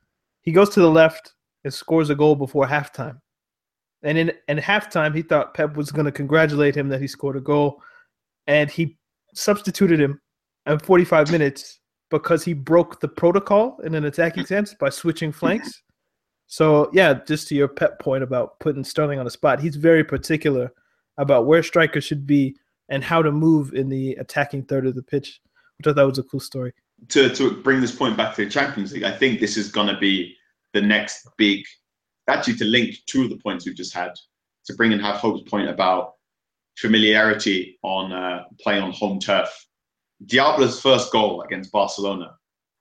He goes to the left and scores a goal before halftime. And in and halftime, he thought Pep was going to congratulate him that he scored a goal. And he substituted him in forty-five minutes because he broke the protocol in an attacking sense by switching flanks. So, yeah, just to your Pep point about putting Sterling on the spot, he's very particular about where strikers should be and how to move in the attacking third of the pitch, which I thought was a cool story. To, to bring this point back to the Champions League, I think this is going to be the next big, actually to link two of the points we've just had, to bring in Half Hope's point about familiarity on uh, playing on home turf. Diabla's first goal against Barcelona,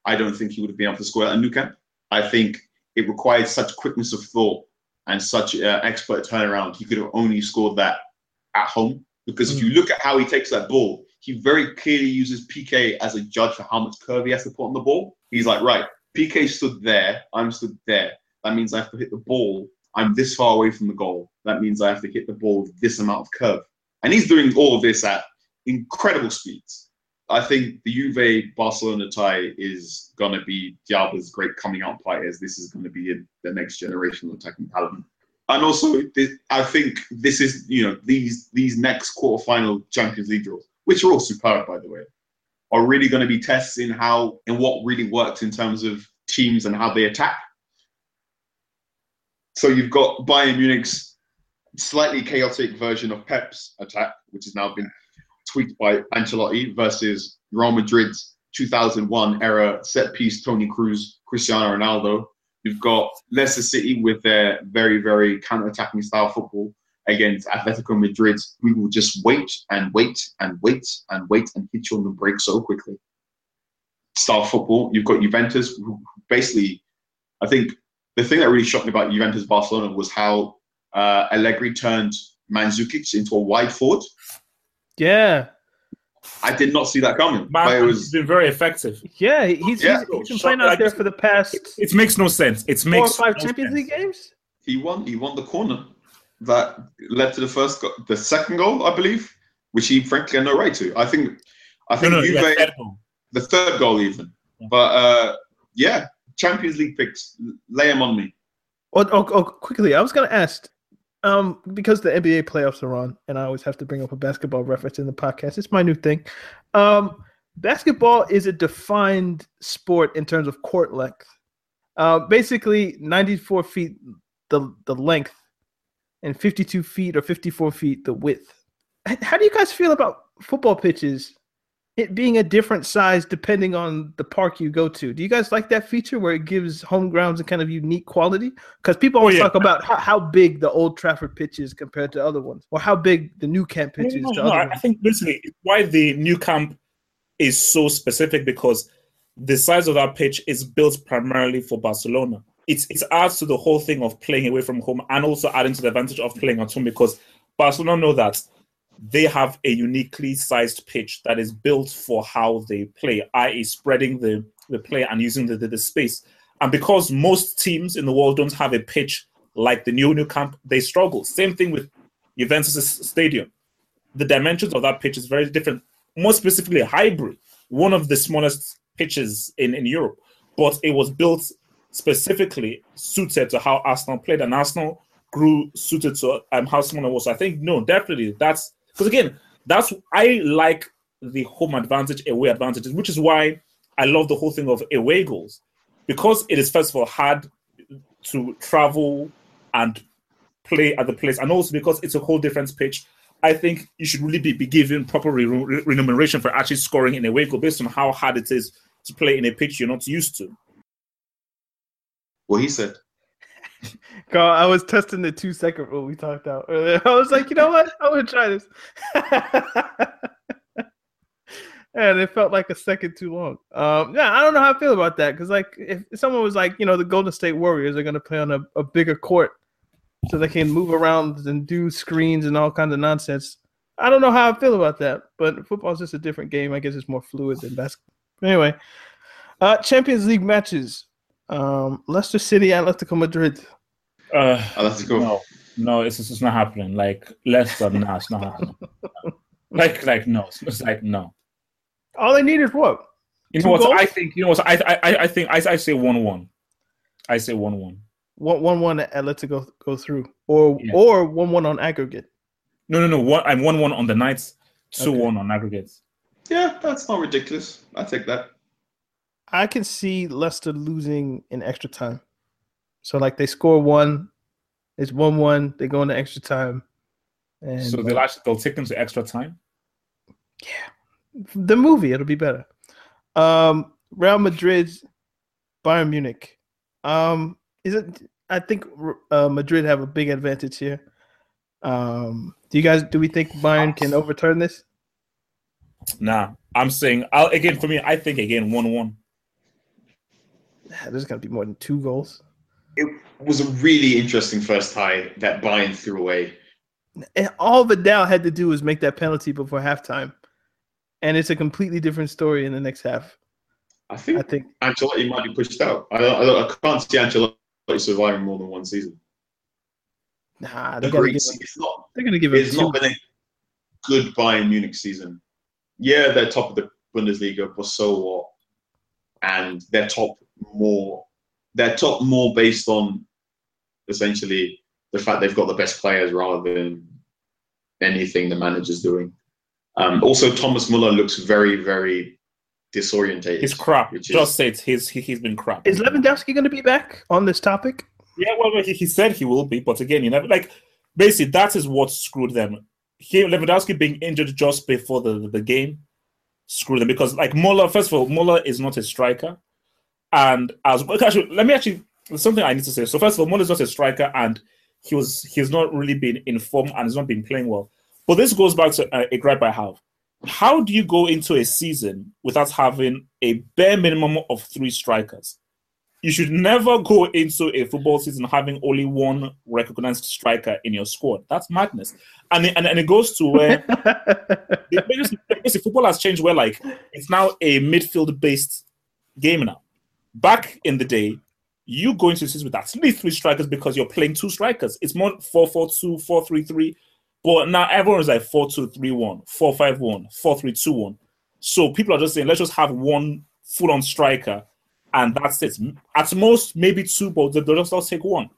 I don't think he would have been able to score at Nou Camp. I think it required such quickness of thought and such uh, expert turnaround. He could have only scored that at home, because mm. if you look at how he takes that ball, he very clearly uses Piqué as a judge for how much curve he has to put on the ball. He's like, right, P K stood there, I'm stood there. That means I have to hit the ball. I'm this far away from the goal. That means I have to hit the ball with this amount of curve. And he's doing all of this at incredible speeds. I think the Juve-Barcelona tie is going to be Diabla's great coming-out party, as this is going to be the next generation of attacking talent. And also, this, I think this is, you know, these these next quarterfinal Champions League draws, which are all superb, by the way, are really going to be tests in how and what really works in terms of teams and how they attack. So you've got Bayern Munich's slightly chaotic version of Pep's attack, which has now been tweaked by Ancelotti, versus Real Madrid's two thousand one era set piece, Toni Kroos, Cristiano Ronaldo. You've got Leicester City with their very, very counter-attacking style football against Atletico Madrid. We will just wait and wait and wait and wait and hit you on the break so quickly. Style football. You've got Juventus. Basically, I think the thing that really shocked me about Juventus Barcelona was how uh, Allegri turned Mandzukic into a wide forward. Yeah. I did not see that coming. Mandzukic has been very effective. Yeah, he's, yeah. he's, he's been playing out there for the past... It, it makes no sense. It's makes four or five no Champions sense. League games? He won. He won the corner that led to the first, go- the second goal, I believe, which he frankly had no right to. I think, I think no, no, Juve, yeah, third the third goal even. Yeah. But uh, yeah, Champions League picks, lay them on me. Oh, oh, oh quickly, I was going to ask, um, because the N B A playoffs are on, and I always have to bring up a basketball reference in the podcast. It's my new thing. Um, basketball is a defined sport in terms of court length. Uh, basically, ninety-four feet the the length. And fifty-two feet or fifty-four feet the width. How do you guys feel about football pitches, it being a different size depending on the park you go to? Do you guys like that feature where it gives home grounds a kind of unique quality? Because people always oh, yeah. talk about how, how big the Old Trafford pitch is compared to other ones, or how big the Nou Camp pitch no, is. No, to no, other I ones. think basically why the Nou Camp is so specific, because the size of that pitch is built primarily for Barcelona. It's it's adds to the whole thing of playing away from home, and also adding to the advantage of playing at home, because Barcelona know that they have a uniquely sized pitch that is built for how they play, that is spreading the, the play and using the, the, the space. And because most teams in the world don't have a pitch like the new new camp, they struggle. Same thing with Juventus' stadium. The dimensions of that pitch is very different. More specifically, Highbury, one of the smallest pitches in, in Europe. But it was built specifically suited to how Arsenal played, and Arsenal grew suited to um, how Arsenal was. So I think, no, definitely that's... Because again, that's I like the home advantage, away advantages, which is why I love the whole thing of away goals. Because it is, first of all, hard to travel and play at the place, and also because it's a whole different pitch, I think you should really be, be given proper re- re- remuneration for actually scoring in a away goal based on how hard it is to play in a pitch you're not used to. Well, he said. God, I was testing the two-second rule we talked about earlier. I was like, you know what? I'm going to try this. And it felt like a second too long. Um, yeah, I don't know how I feel about that. Because like, if someone was like, you know, the Golden State Warriors are going to play on a, a bigger court so they can move around and do screens and all kinds of nonsense. I don't know how I feel about that. But football is just a different game. I guess it's more fluid than basketball. Anyway, uh, Champions League matches. Um, Leicester City, Atletico Madrid. Uh, Atletico. No, no, it's just not happening. Like Leicester, no, it's not happening. Like, like no, it's like no. All they need is what? You know Two what? Goals? I think you know what? I, I, I think I, I say one-one. I say one-one. One-one at Atletico go through, or yeah. or one-one on aggregate. No, no, no. One, I'm one-one on the nights. Two-one okay. on aggregates. Yeah, that's not ridiculous. I take that. I can see Leicester losing in extra time. So, like, they score one, it's one-one, they go into extra time. And so they'll, actually, they'll take them to extra time? Yeah. The movie, it'll be better. Um, Real Madrid, Bayern Munich. Um, is it? I think uh, Madrid have a big advantage here. Um, do you guys, do we think Bayern can overturn this? Nah, I'm saying I'll, again for me. I think again one-one. There's got to be more than two goals. It was a really interesting first tie that Bayern threw away. And all Vidal had to do was make that penalty before halftime, and it's a completely different story in the next half. I think I think Ancelotti might be pushed out. I don't, I, don't, I can't see Ancelotti surviving more than one season. Nah, they're going to give it. It's not, they're going to give it. It's not been a good Bayern Munich season. Yeah, they're top of the Bundesliga, but so what? And they're top more. They're top more based on essentially the fact they've got the best players rather than anything the manager's doing. Um, also, Thomas Müller looks very, very disorientated. He's crap. Is, Just say it's his, he, he's been crap. Is Lewandowski going to be back on this topic? Yeah, well, he, he said he will be, but again, you know, like basically that is what screwed them. He, Lewandowski being injured just before the, the, the game, screw them. Because, like, Muller, first of all, Muller is not a striker. And as well, actually, let me actually, there's something I need to say. So, first of all, Muller is not a striker, and he was he's not really been in form and has not been playing well. But this goes back to uh, a gripe I have. How do you go into a season without having a bare minimum of three strikers? You should never go into a football season having only one recognized striker in your squad. That's madness. And and, and it goes to where the biggest, the biggest football has changed where, like, it's now a midfield-based game now. Back in the day, you go into a season with at least three strikers because you're playing two strikers. It's more four four two, four three three. But now everyone is like four two three one, four five one, four three two one. So people are just saying, let's just have one full-on striker. And that's it. At most, maybe two, but they'll just take one.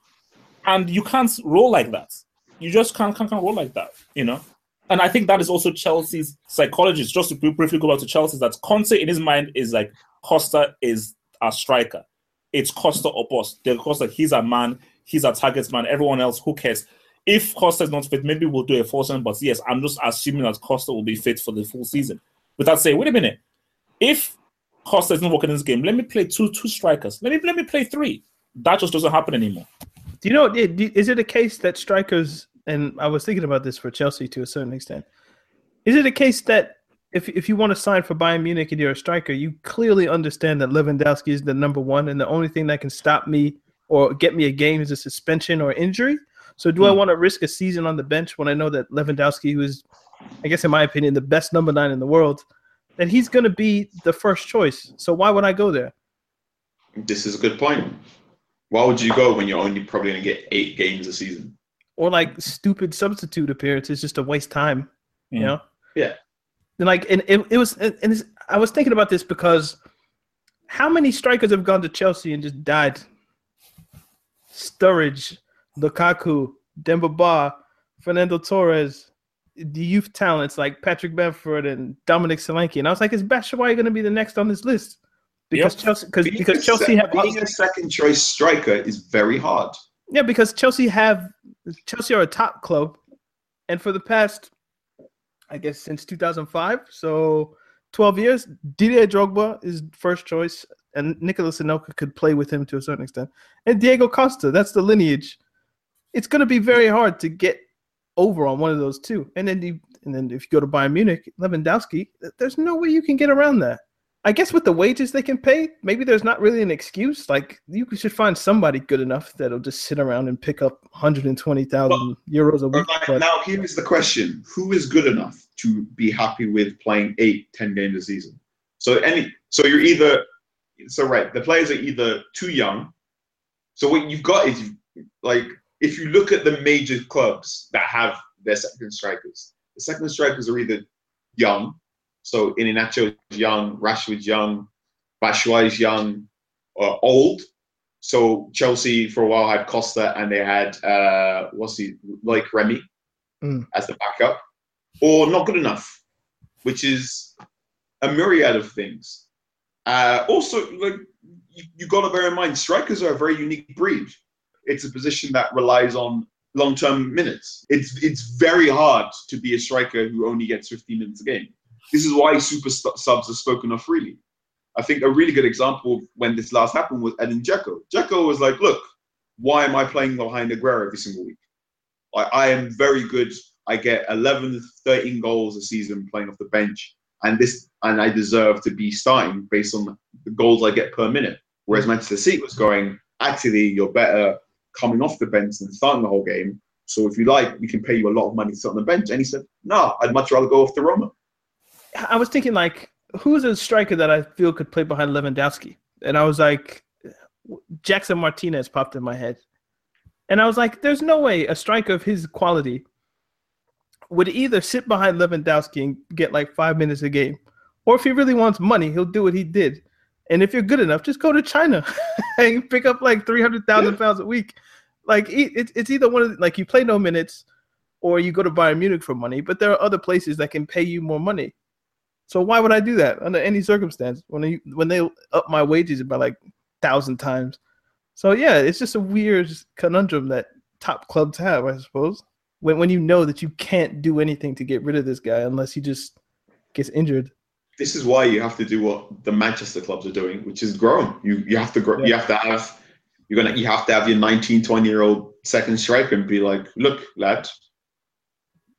And you can't roll like that. You just can't, can't, can't roll like that, you know? And I think that is also Chelsea's psychology. Just to briefly go back to Chelsea, that Conte, in his mind, is like, Costa is our striker. It's Costa or boss. They're Costa, he's our man. He's our target man. Everyone else, who cares? If Costa is not fit, maybe we'll do a false end. But yes, I'm just assuming that Costa will be fit for the full season. Without saying, wait a minute. If Costa isn't working in this game, let me play two two strikers. Let me let me play three. That just doesn't happen anymore. Do you know? Is it a case that strikers? And I was thinking about this for Chelsea to a certain extent. Is it a case that if if you want to sign for Bayern Munich and you're a striker, you clearly understand that Lewandowski is the number one, and the only thing that can stop me or get me a game is a suspension or injury. So do mm. I want to risk a season on the bench when I know that Lewandowski, who is I guess in my opinion, the best number nine in the world, then he's going to be the first choice. So why would I go there? This is a good point. Why would you go when you're only probably going to get eight games a season? Or like stupid substitute appearances, just to waste time, mm. you know? Yeah. And like, and it, it was, and I was thinking about this because how many strikers have gone to Chelsea and just died? Sturridge, Lukaku, Demba Ba, Fernando Torres, the youth talents like Patrick Bamford and Dominic Solanke. And I was like, is Batshuayi going to be the next on this list? Because yep. Chelsea, cause, being because Chelsea se- have being a second choice striker is very hard. Yeah, because Chelsea have Chelsea are a top club, and for the past, I guess since two thousand five, so twelve years, Didier Drogba is first choice, and Nicolas Anelka could play with him to a certain extent, and Diego Costa. That's the lineage. It's going to be very hard to get over on one of those two, and then you, and then if you go to Bayern Munich, Lewandowski, there's no way you can get around that. I guess with the wages they can pay, maybe there's not really an excuse. Like, you should find somebody good enough that'll just sit around and pick up one hundred twenty thousand well, euros a week. Right, now, here's the question. Who is good enough to be happy with playing eight, ten games a season? So, any, so you're either – so, right, the players are either too young. So what you've got is, like, if you look at the major clubs that have their second strikers, the second strikers are either young – so Iheanacho's young, Rashford's young, Batshuayi's young, uh, old. So Chelsea for a while had Costa and they had, uh, what's he, like Remy mm. as the backup. Or not good enough, which is a myriad of things. Uh, also, like, you, you got to bear in mind, strikers are a very unique breed. It's a position that relies on long-term minutes. It's, it's very hard to be a striker who only gets fifteen minutes a game. This is why super subs are spoken of freely. I think a really good example when this last happened was Edin Dzeko. Dzeko was like, look, why am I playing behind Aguero every single week? I, I am very good. I get eleven, thirteen goals a season playing off the bench. And this, and I deserve to be starting based on the goals I get per minute. Whereas Manchester City was going, actually, you're better coming off the bench than starting the whole game. So if you like, we can pay you a lot of money to sit on the bench. And he said, no, I'd much rather go off to Roma. I was thinking, like, who's a striker that I feel could play behind Lewandowski? And I was like, Jackson Martinez popped in my head. And I was like, there's no way a striker of his quality would either sit behind Lewandowski and get, like, five minutes a game, or if he really wants money, he'll do what he did. And if you're good enough, just go to China and pick up, like, three hundred thousand yeah. pounds a week. Like, it's either one of the, like, you play no minutes or you go to Bayern Munich for money, but there are other places that can pay you more money. So why would I do that under any circumstance when they, when they up my wages by like a thousand times? So, yeah, it's just a weird conundrum that top clubs have, I suppose, when when you know that you can't do anything to get rid of this guy unless he just gets injured. This is why you have to do what the Manchester clubs are doing, which is growing. You you have to grow. Yeah. You have to have you're gonna you have to have your nineteen, twenty-year-old second striker and be like, look, lad,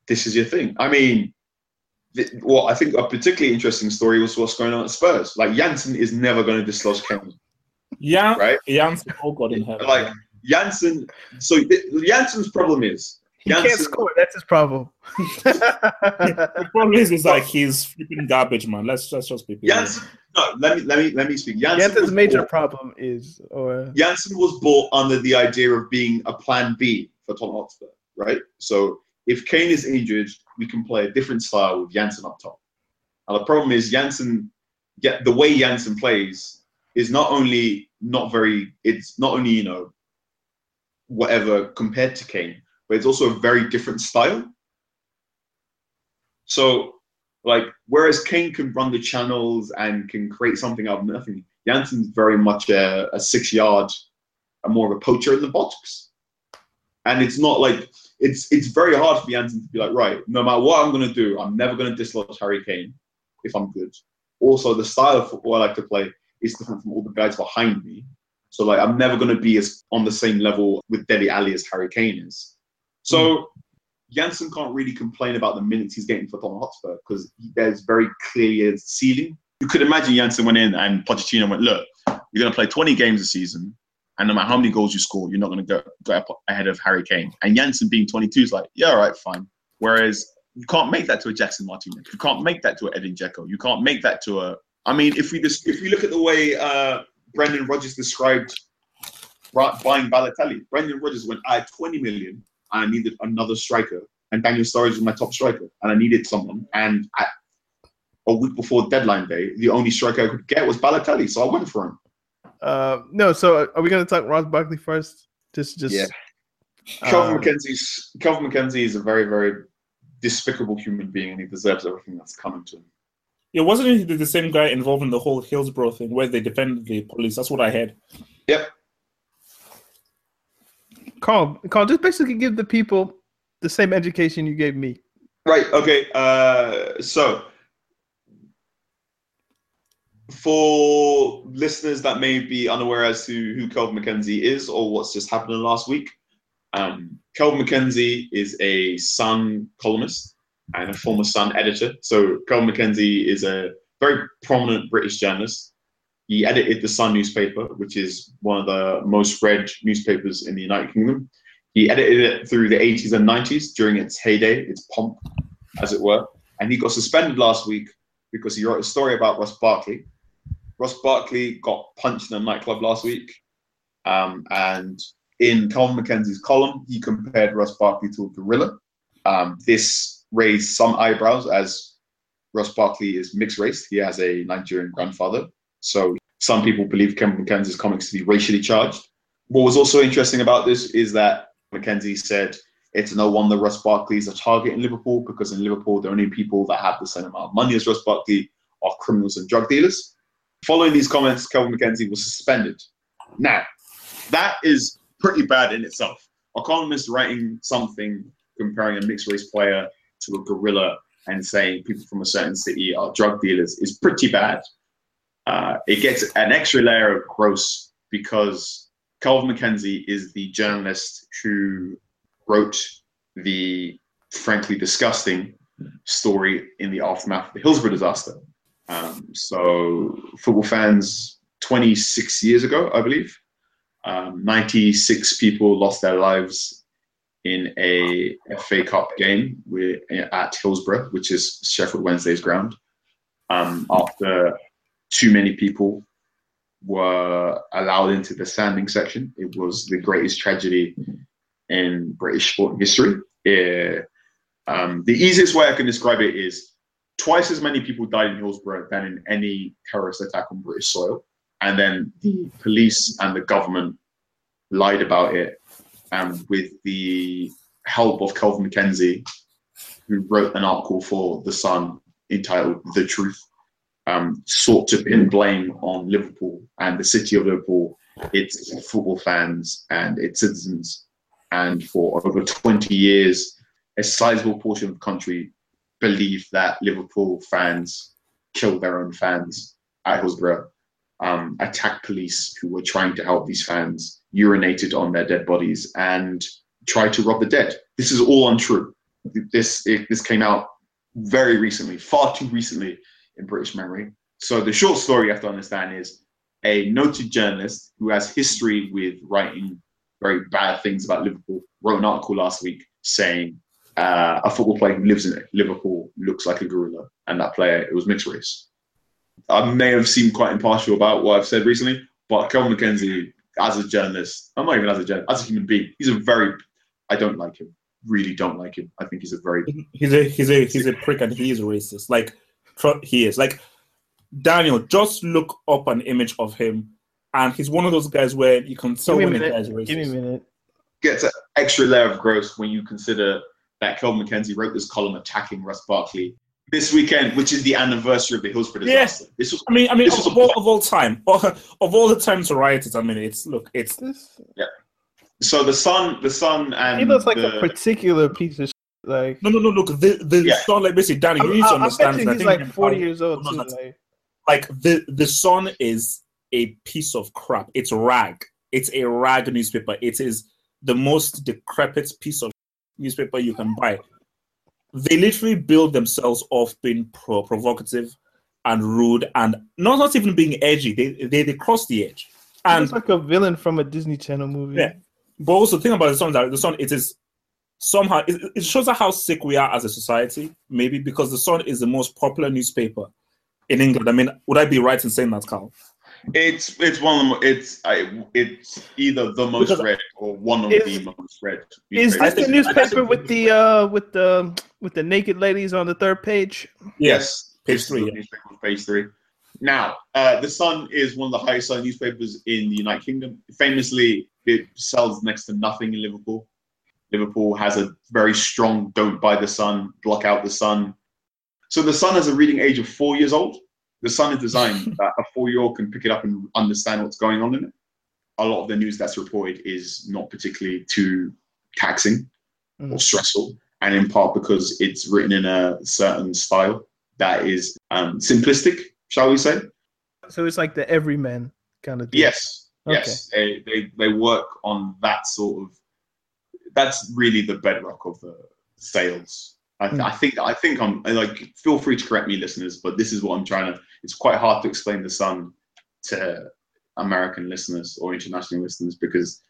this is your thing. I mean. Well, I think a particularly interesting story was what's going on at Spurs. Like, Jansen is never going to dislodge Kane. Yeah, right? Jansen, oh God in heaven. Like, Jansen, so Jansen's problem is... He Jansen, can't score, that's his problem. The problem is, is like, he's flipping garbage, man. Let's, let's just be people. Jansen, no, let me, let me, let me speak. Jansen Jansen's major bought, problem is... or Jansen was bought under the idea of being a plan B for Tottenham Hotspur, right? So... if Kane is injured, we can play a different style with Jansen up top. And the problem is Jansen, yeah, the way Jansen plays is not only not very, it's not only, you know, whatever compared to Kane, but it's also a very different style. So, like, whereas Kane can run the channels and can create something out of nothing, Jansen's very much a, a six-yard, a more of a poacher in the box. And it's not like... It's it's very hard for Jansen to be like, right, no matter what I'm going to do, I'm never going to dislodge Harry Kane if I'm good. Also, the style of football I like to play is different from all the guys behind me. So, like, I'm never going to be as on the same level with Dele Alli as Harry Kane is. So, mm. Jansen can't really complain about the minutes he's getting for Tottenham Hotspur because there's very clear ceiling. You could imagine Jansen went in and Pochettino went, look, you're going to play twenty games a season. And no matter how many goals you score, you're not going to go, go up ahead of Harry Kane. And Jansen being twenty-two is like, yeah, all right, fine. Whereas You can't make that to a Jackson Martinez. You can't make that to an Edin Dzeko. You can't make that to a... I mean, if we just, if we look at the way uh, Brendan Rodgers described buying Balotelli, Brendan Rodgers went, I had twenty million and I needed another striker. And Daniel Sturridge was my top striker. And I needed someone. And I, a week before deadline day, the only striker I could get was Balotelli. So I went for him. Uh, no, so are we going to talk Ross Barkley first? Just, just... Yeah. Calvin um, McKenzie's Calvin McKenzie is a very, very despicable human being, and he deserves everything that's coming to him. It wasn't the same guy involved in the whole Hillsborough thing where they defended the police. That's what I had. Yep. Carl, Carl, just basically give the people the same education you gave me. Right. Okay. Uh, so, for listeners that may be unaware as to who Calvin McKenzie is or what's just happened in the last week. Um, Kelvin McKenzie is a Sun columnist and a former Sun editor. So Kelvin McKenzie is a very prominent British journalist. He edited the Sun newspaper, which is one of the most read newspapers in the United Kingdom. He edited it through the eighties and nineties during its heyday, its pomp, as it were. And he got suspended last week because he wrote a story about Ross Barkley. Ross Barkley got punched in a nightclub last week. Um, and... In Calvin McKenzie's column, he compared Ross Barkley to a gorilla. Um, this raised some eyebrows as Ross Barkley is mixed race. He has a Nigerian grandfather. So some people believe Calvin McKenzie's comics to be racially charged. What was also interesting about this is that McKenzie said it's no wonder Ross Barkley is a target in Liverpool, because in Liverpool, the only people that have the same amount of money as Ross Barkley are criminals and drug dealers. Following these comments, Calvin McKenzie was suspended. Now, that is pretty bad in itself. A columnist writing something comparing a mixed-race player to a gorilla and saying people from a certain city are drug dealers is pretty bad. Uh, it gets an extra layer of gross because Calvin McKenzie is the journalist who wrote the frankly disgusting story in the aftermath of the Hillsborough disaster. Um, so football fans twenty-six years ago, I believe, Um, ninety-six people lost their lives in a F A Cup game with, at Hillsborough, which is Sheffield Wednesday's ground, um, after too many people were allowed into the standing section. It was the greatest tragedy in British sporting history. It, um, the easiest way I can describe it is twice as many people died in Hillsborough than in any terrorist attack on British soil. And then the police and the government lied about it. And with the help of Calvin McKenzie, who wrote an article for The Sun entitled The Truth, um, sought to pin blame on Liverpool and the city of Liverpool, its football fans and its citizens. And for over twenty years, a sizable portion of the country believed that Liverpool fans killed their own fans at Hillsborough. Um, attacked police who were trying to help these fans, urinated on their dead bodies, and tried to rob the dead. This is all untrue. This it, this came out very recently, far too recently in British memory. So the short story you have to understand is a noted journalist who has history with writing very bad things about Liverpool wrote an article last week saying uh, a football player who lives in Liverpool looks like a gorilla, and that player, it was mixed race. I may have seemed quite impartial about what I've said recently, but Calvin McKenzie, as a journalist, I'm not even as a journalist, as a human being, he's a very, I don't like him, really don't like him. I think he's a very... He's a he's a, he's a prick and he is racist. Like, he is. Like, Daniel, just look up an image of him, and he's one of those guys where you can tell when the guy's racist. Give me a minute. Gets an extra layer of gross when you consider that Calvin McKenzie wrote this column attacking Ross Barkley this weekend, which is the anniversary of the Hillsborough disaster. Yes. This was, I mean, I mean, this of, was all, of all time, of, of all the time to riot it. I mean, it's look, it's this. Yeah. So the Sun, the Sun, and he looks like the, a particular piece of shit, like. No, no, no. Look, the the yeah. Sun, like basically, Danny, you need to understand. I bet you he's I think like forty probably, years old. Too, like. like the the Sun is a piece of crap. It's rag. It's a rag newspaper. It is the most decrepit piece of newspaper you can buy. They literally build themselves off being pro- provocative and rude and not, not even being edgy. They they, they cross the edge. And it's like a villain from a Disney Channel movie. Yeah. But also, think about the Sun. The Sun, it is somehow it, it shows how sick we are as a society, maybe, because The Sun is the most popular newspaper in England. I mean, would I be right in saying that, Carl? It's it's one of the it's I, it's either the most because read or one of is, the most read. Is this the newspaper with the uh with the with the naked ladies on the third page? Yes, page three. Yeah. Newspaper, page three. Now, uh, The Sun is one of the highest selling newspapers in the United Kingdom. Famously, it sells next to nothing in Liverpool. Liverpool has a very strong "Don't buy The Sun," "Block out The Sun." So The Sun has a reading age of four years old. The Sun is designed that a four-year-old can pick it up and understand what's going on in it. A lot of the news that's reported is not particularly too taxing mm. or stressful, and in part because it's written in a certain style that is um, simplistic, shall we say. So it's like the everyman kind of thing? Yes, okay. yes. They, they, they work on that sort of... That's really the bedrock of the sales. I, th- mm. I think I think I'm like. Feel free to correct me, listeners, but this is what I'm trying to. It's quite hard to explain The Sun to American listeners or international listeners because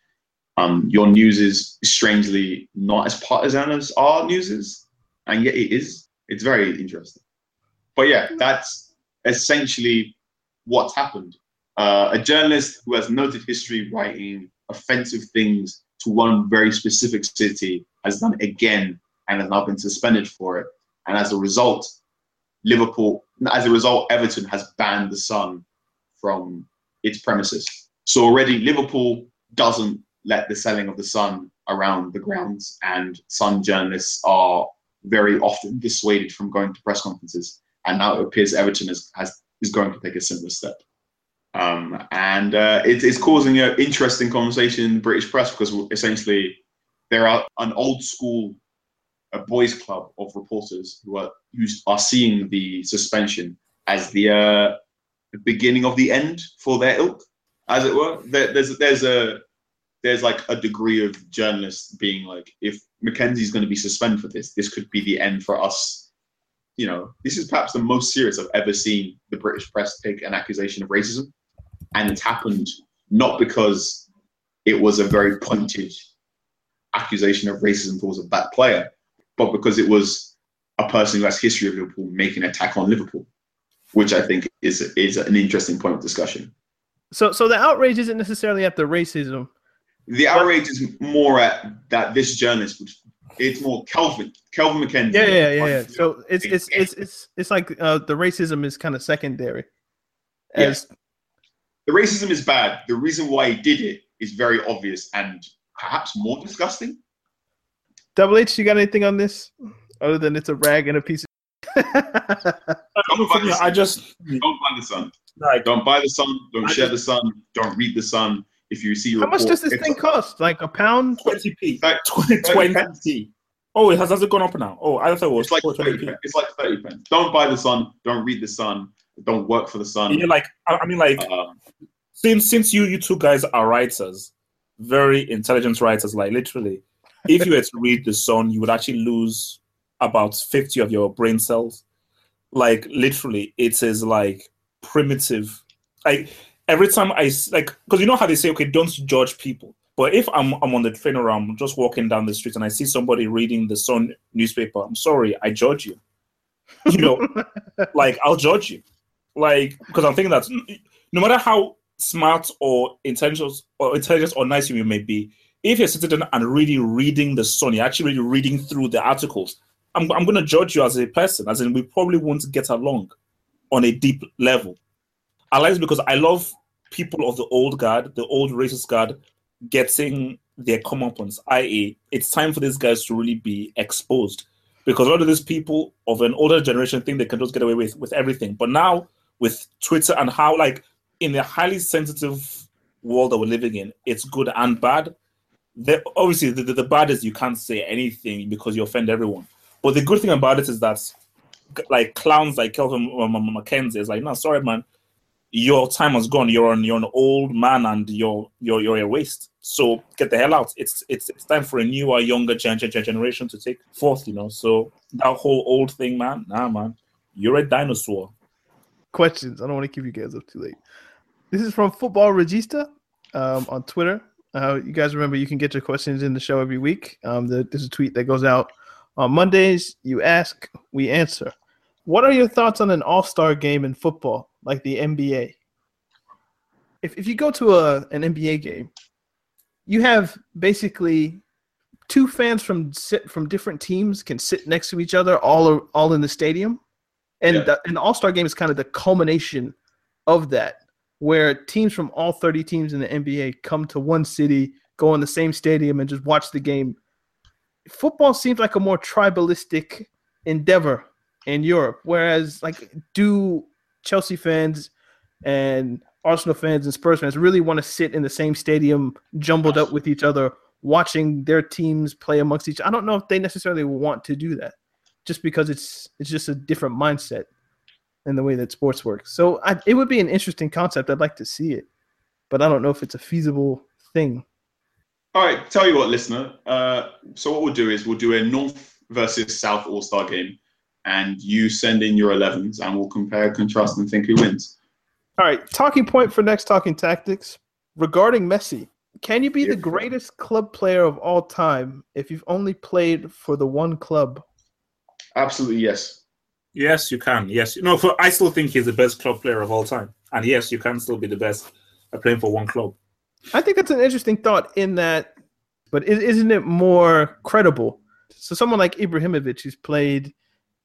um, your news is strangely not as partisan as our news is, and yet it is. It's very interesting. But yeah, that's essentially what's happened. Uh, a journalist who has noted history writing offensive things to one very specific city has done it again. And has now been suspended for it, and as a result, Liverpool, as a result, Everton has banned The Sun from its premises. So already, Liverpool doesn't let the selling of The Sun around the grounds, and Sun journalists are very often dissuaded from going to press conferences. And now it appears Everton is has, is going to take a similar step, um, and uh, it, it's causing an interesting conversation in the British press because essentially they're an old school. A boys' club of reporters who are who are seeing the suspension as the, uh, the beginning of the end for their ilk, as it were. There, there's there's a there's like a degree of journalists being like, if Mackenzie's going to be suspended for this, this could be the end for us. You know, this is perhaps the most serious I've ever seen the British press take an accusation of racism, and it's happened not because it was a very pointed accusation of racism towards a black player, but because it was a person who has history of Liverpool making an attack on Liverpool, which I think is is an interesting point of discussion. So so the outrage isn't necessarily at the racism. The outrage is more at that this journalist, which it's more Kelvin Kelvin McKenzie. Yeah, yeah, yeah. yeah. So it's it's it's it's it's like uh, the racism is kind of secondary. As yeah. The racism is bad. The reason why he did it is very obvious and perhaps more disgusting. Double H, you got anything on this other than it's a rag and a piece of... Don't buy the Sun. I just... Don't buy the Sun. Like, don't buy the Sun. Don't I share just... the Sun. Don't read the Sun. If you see... How report, much does this thing a... cost? Like a pound? twenty p. Like, twenty. twenty. Oh, it has, has it gone up now? Oh, I thought it was... It's like thirty p. It's like thirty pence. Don't buy the Sun. Don't read the Sun. Don't work for the Sun. Yeah, like, I mean, like, uh, since since you, you two guys are writers, very intelligent writers, like, literally... If you were to read The Sun, you would actually lose about fifty of your brain cells. Like, literally, it is, like, primitive. Like, every time I, like, because you know how they say, okay, don't judge people. But if I'm I'm on the train or I'm just walking down the street and I see somebody reading The Sun newspaper, I'm sorry, I judge you. You know, like, I'll judge you. Like, because I'm thinking that no matter how smart or intelligent or, intelligent or nice you may be, if you're sitting down and really reading The Sun, you're actually really reading through the articles, I'm I'm going to judge you as a person, as in we probably won't get along on a deep level. I like this because I love people of the old guard, the old racist guard, getting their comeuppance, that is it's time for these guys to really be exposed because a lot of these people of an older generation think they can just get away with, with everything. But now with Twitter and how, like, in the highly sensitive world that we're living in, it's good and bad. The, obviously, the, the bad is you can't say anything because you offend everyone. But the good thing about it is that, like, clowns like Kelvin um, McKenzie is like, no, sorry, man, your time has gone. You're an you're an old man and you're you're you're a waste. So get the hell out. It's it's it's time for a newer, younger generation to take forth. You know. So that whole old thing, man. Nah, man, you're a dinosaur. Questions. I don't want to keep you guys up too late. This is from Football Regista um, on Twitter. Uh, you guys remember you can get your questions in the show every week. Um, the, there's a tweet that goes out on Mondays. You ask, we answer. What are your thoughts on an all-star game in football, like the N B A? If if you go to a an N B A game, you have basically two fans from sit, from different teams can sit next to each other, all all in the stadium, and yeah. the, and the all-star game is kind of the culmination of that, where teams from all thirty teams in the N B A come to one city, go in the same stadium, and just watch the game. Football seems like a more tribalistic endeavor in Europe, whereas like do Chelsea fans and Arsenal fans and Spurs fans really want to sit in the same stadium jumbled up with each other, watching their teams play amongst each other? I don't know if they necessarily want to do that just because it's it's just a different mindset in the way that sports works. So I, it would be an interesting concept. I'd like to see it, but I don't know if it's a feasible thing. All right, tell you what, listener. Uh, so what we'll do is we'll do a North versus South All-Star game, and you send in your elevens, and we'll compare, contrast, and think who wins. All right, talking point for next Talking Tactics. Regarding Messi, can you be the greatest club player of all time if you've only played for the one club? Absolutely, yes. Yes, you can. Yes, no, for, I still think he's the best club player of all time. And yes, you can still be the best at playing for one club. I think that's an interesting thought in that, but isn't it more credible? So someone like Ibrahimovic, who's played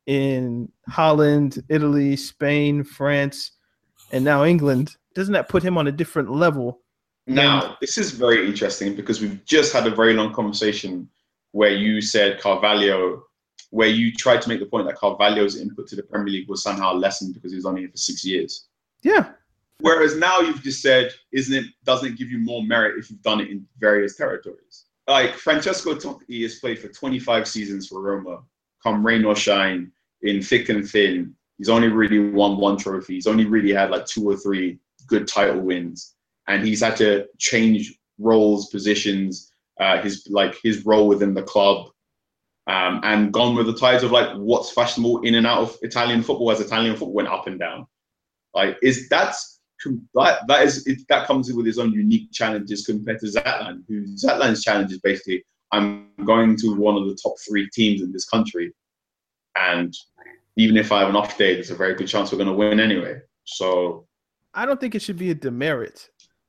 in Holland, Italy, Spain, France, and now England, doesn't that put him on a different level? Now, this is very interesting because we've just had a very long conversation where you said Carvalho, where you tried to make the point that Carvalho's input to the Premier League was somehow lessened because he was only here for six years. Yeah. Whereas now you've just said, isn't it, doesn't it give you more merit if you've done it in various territories? Like Francesco Totti has played for twenty-five seasons for Roma, come rain or shine, in thick and thin. He's only really won one trophy. He's only really had like two or three good title wins. And he's had to change roles, positions, uh, his like his role within the club, um, and gone with the tides of like what's fashionable in and out of Italian football as Italian football went up and down. Like is that's that that is it, that comes with its own unique challenges compared to Zlatan, who Zlatan's challenge is basically I'm going to one of the top three teams in this country, and even if I have an off day, there's a very good chance we're going to win anyway. So I don't think it should be a demerit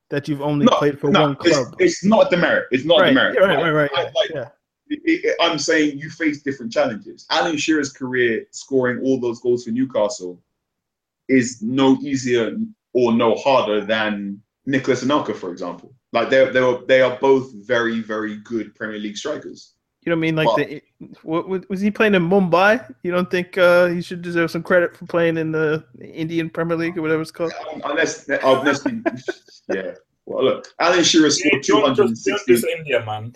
that you've only no, played for no, one club. It's, it's not a demerit. It's not right. a demerit. Right, right, right. I, right. I, like, yeah. it, it, I'm saying you face different challenges. Alan Shearer's career scoring all those goals for Newcastle is no easier or no harder than Nicolas Anelka, for example. Like they they were they are both very very good Premier League strikers. You know what I mean? Like but, the, what, was he playing in Mumbai? You don't think uh, he should deserve some credit for playing in the Indian Premier League or whatever it's called? Unless, unless yeah. Well, look, Alan Shearer scored two hundred and sixty. India, man.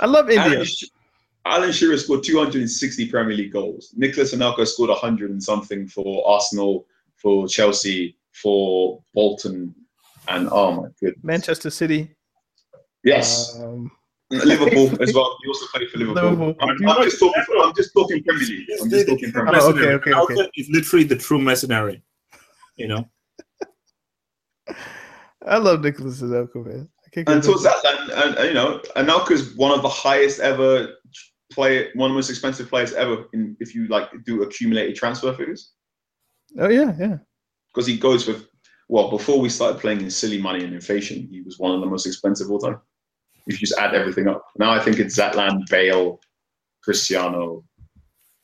I love India. Alan, Alan Shearer scored two hundred and sixty Premier League goals. Nicolas Anelka scored a hundred and something for Arsenal, for Chelsea, for Bolton, and oh my goodness, Manchester City. Yes. Um, Liverpool as well. He also played for Liverpool. Liverpool. I'm, I'm, just talking, I'm just talking Premier League. I'm just talking Premier League. Oh, okay, okay, okay. It's literally the true mercenary, you know. I love Nicolas Anelka, man. And towards that, and, and, and you know, Anelka is one of the highest ever player, one of the most expensive players ever. In, if you like, do accumulated transfer figures. Oh yeah, yeah. Because he goes with, well, before we started playing in silly money and inflation, he was one of the most expensive all time. If you just add everything up, now I think it's Zlatan, Bale, Cristiano.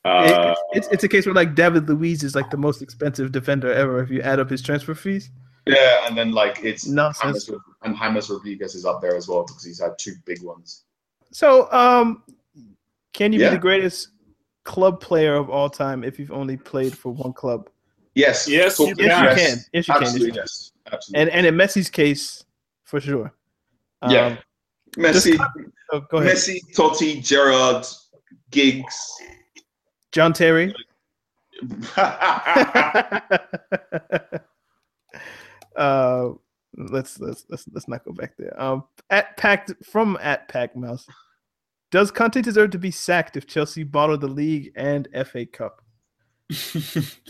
Uh, it, it's it's a case where like David Luiz is like the most expensive defender ever if you add up his transfer fees. Yeah, and then like it's James, and James Rodriguez is up there as well because he's had two big ones. So, um, can you yeah. be the greatest club player of all time if you've only played for one club? Yes, yes, yes, you yes. can. Yes, you Absolutely, can. Yes, absolutely. And and in Messi's case, for sure. Um, yeah. Messi, oh, go ahead. Messi, Totti, Gerrard, Giggs, John Terry. uh, let's let's let's let's not go back there. Um, at packed from at pack mouse. Does Conte deserve to be sacked if Chelsea bottled the league and F A Cup?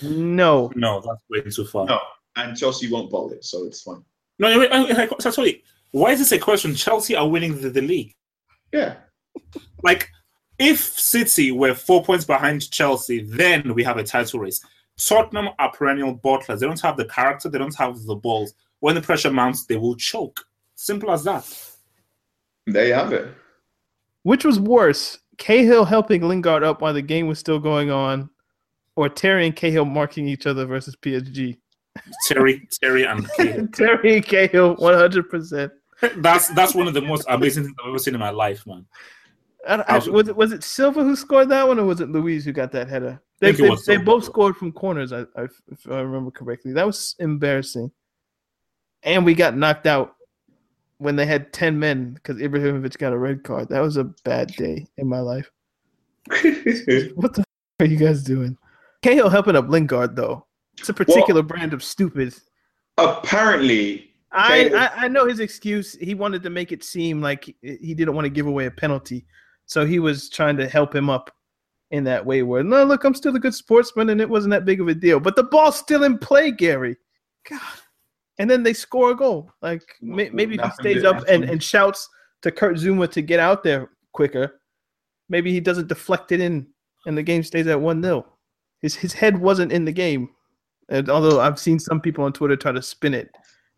No, no, that's way too far. No, and Chelsea won't bottle it, so it's fine. No, I, I, I, sorry. Why is this a question? Chelsea are winning the, the league. Yeah. Like, if City were four points behind Chelsea, then we have a title race. Tottenham are perennial bottlers. They don't have the character. They don't have the balls. When the pressure mounts, they will choke. Simple as that. There you have it. Which was worse, Cahill helping Lingard up while the game was still going on, or Terry and Cahill marking each other versus P S G? Terry, Terry and Cahill. Terry and Cahill, one hundred percent. That's that's one of the most amazing things I've ever seen in my life, man. I, I, was it was it Silva who scored that one, or was it Luis who got that header? They they, they both scored from corners, I, I, if I remember correctly. That was embarrassing. And we got knocked out when they had ten men because Ibrahimovic got a red card. That was a bad day in my life. What the f- are you guys doing? Cahill helping up Lingard, though. It's a particular well, brand of stupid. Apparently... I, I, I know his excuse. He wanted to make it seem like he didn't want to give away a penalty. So he was trying to help him up in that way where, no, look, I'm still a good sportsman, and it wasn't that big of a deal. But the ball's still in play, Gary. God. And then they score a goal. Like, may, maybe if he stays up and, and shouts to Kurt Zouma to get out there quicker, maybe he doesn't deflect it in, and the game stays at one nil. His, his head wasn't in the game. And although I've seen some people on Twitter try to spin it,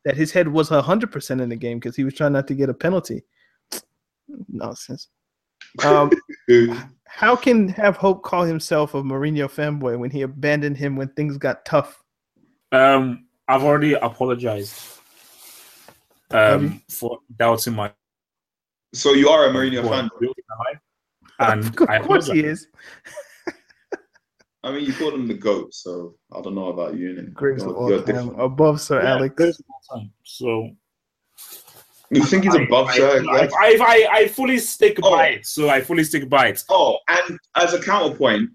that his head was one hundred percent in the game because he was trying not to get a penalty. Nonsense. Um, how can Have Hope call himself a Mourinho fanboy when he abandoned him when things got tough? Um, I've already apologized um, for doubting my... So you are a Mourinho fanboy? And of course he is. I mean, you called him the GOAT, so I don't know about you. Greatest of all time, above Sir yeah, Alex. Greatest of all time. So you think he's I, above I, Sir Alex? I, I, I fully stick oh. by it. So I fully stick by it. Oh, and as a counterpoint,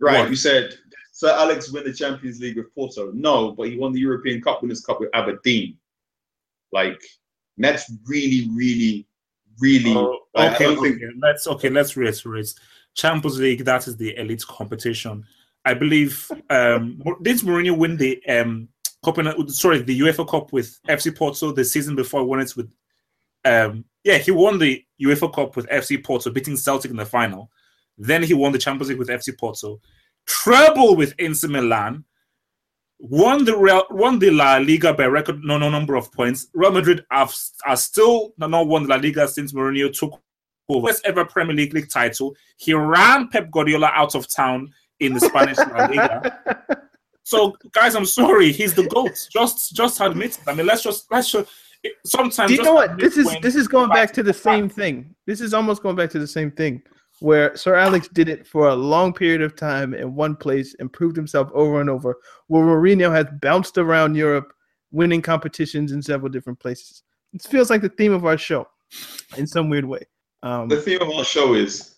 right? What? You said Sir Alex won the Champions League with Porto. No, but he won the European Cup Winners' Cup with Aberdeen. Like that's really, really, really. Oh, like, okay, I don't okay. Think... Let's okay. Let's reiterate. Champions League. That is the elite competition. I believe um, did Mourinho win the um, Copenhagen, sorry, the UEFA Cup with F C Porto the season before he won it with um, yeah, he won the UEFA Cup with F C Porto, beating Celtic in the final. Then he won the Champions League with F C Porto, treble with Inter Milan, won the Real, won the La Liga by record no no number of points. Real Madrid have are still not won the La Liga since Mourinho took over. First ever Premier League league title. He ran Pep Guardiola out of town in the Spanish La Liga. So, guys, I'm sorry. He's the GOAT. Just, just admit it. I mean, let's just let's just. It, sometimes. Do you know what? This is this is going back to the same thing. This is almost going back to the same thing, where Sir Alex did it for a long period of time in one place and proved himself over and over. Where Mourinho has bounced around Europe, winning competitions in several different places. It feels like the theme of our show, in some weird way. Um, the theme of our show is.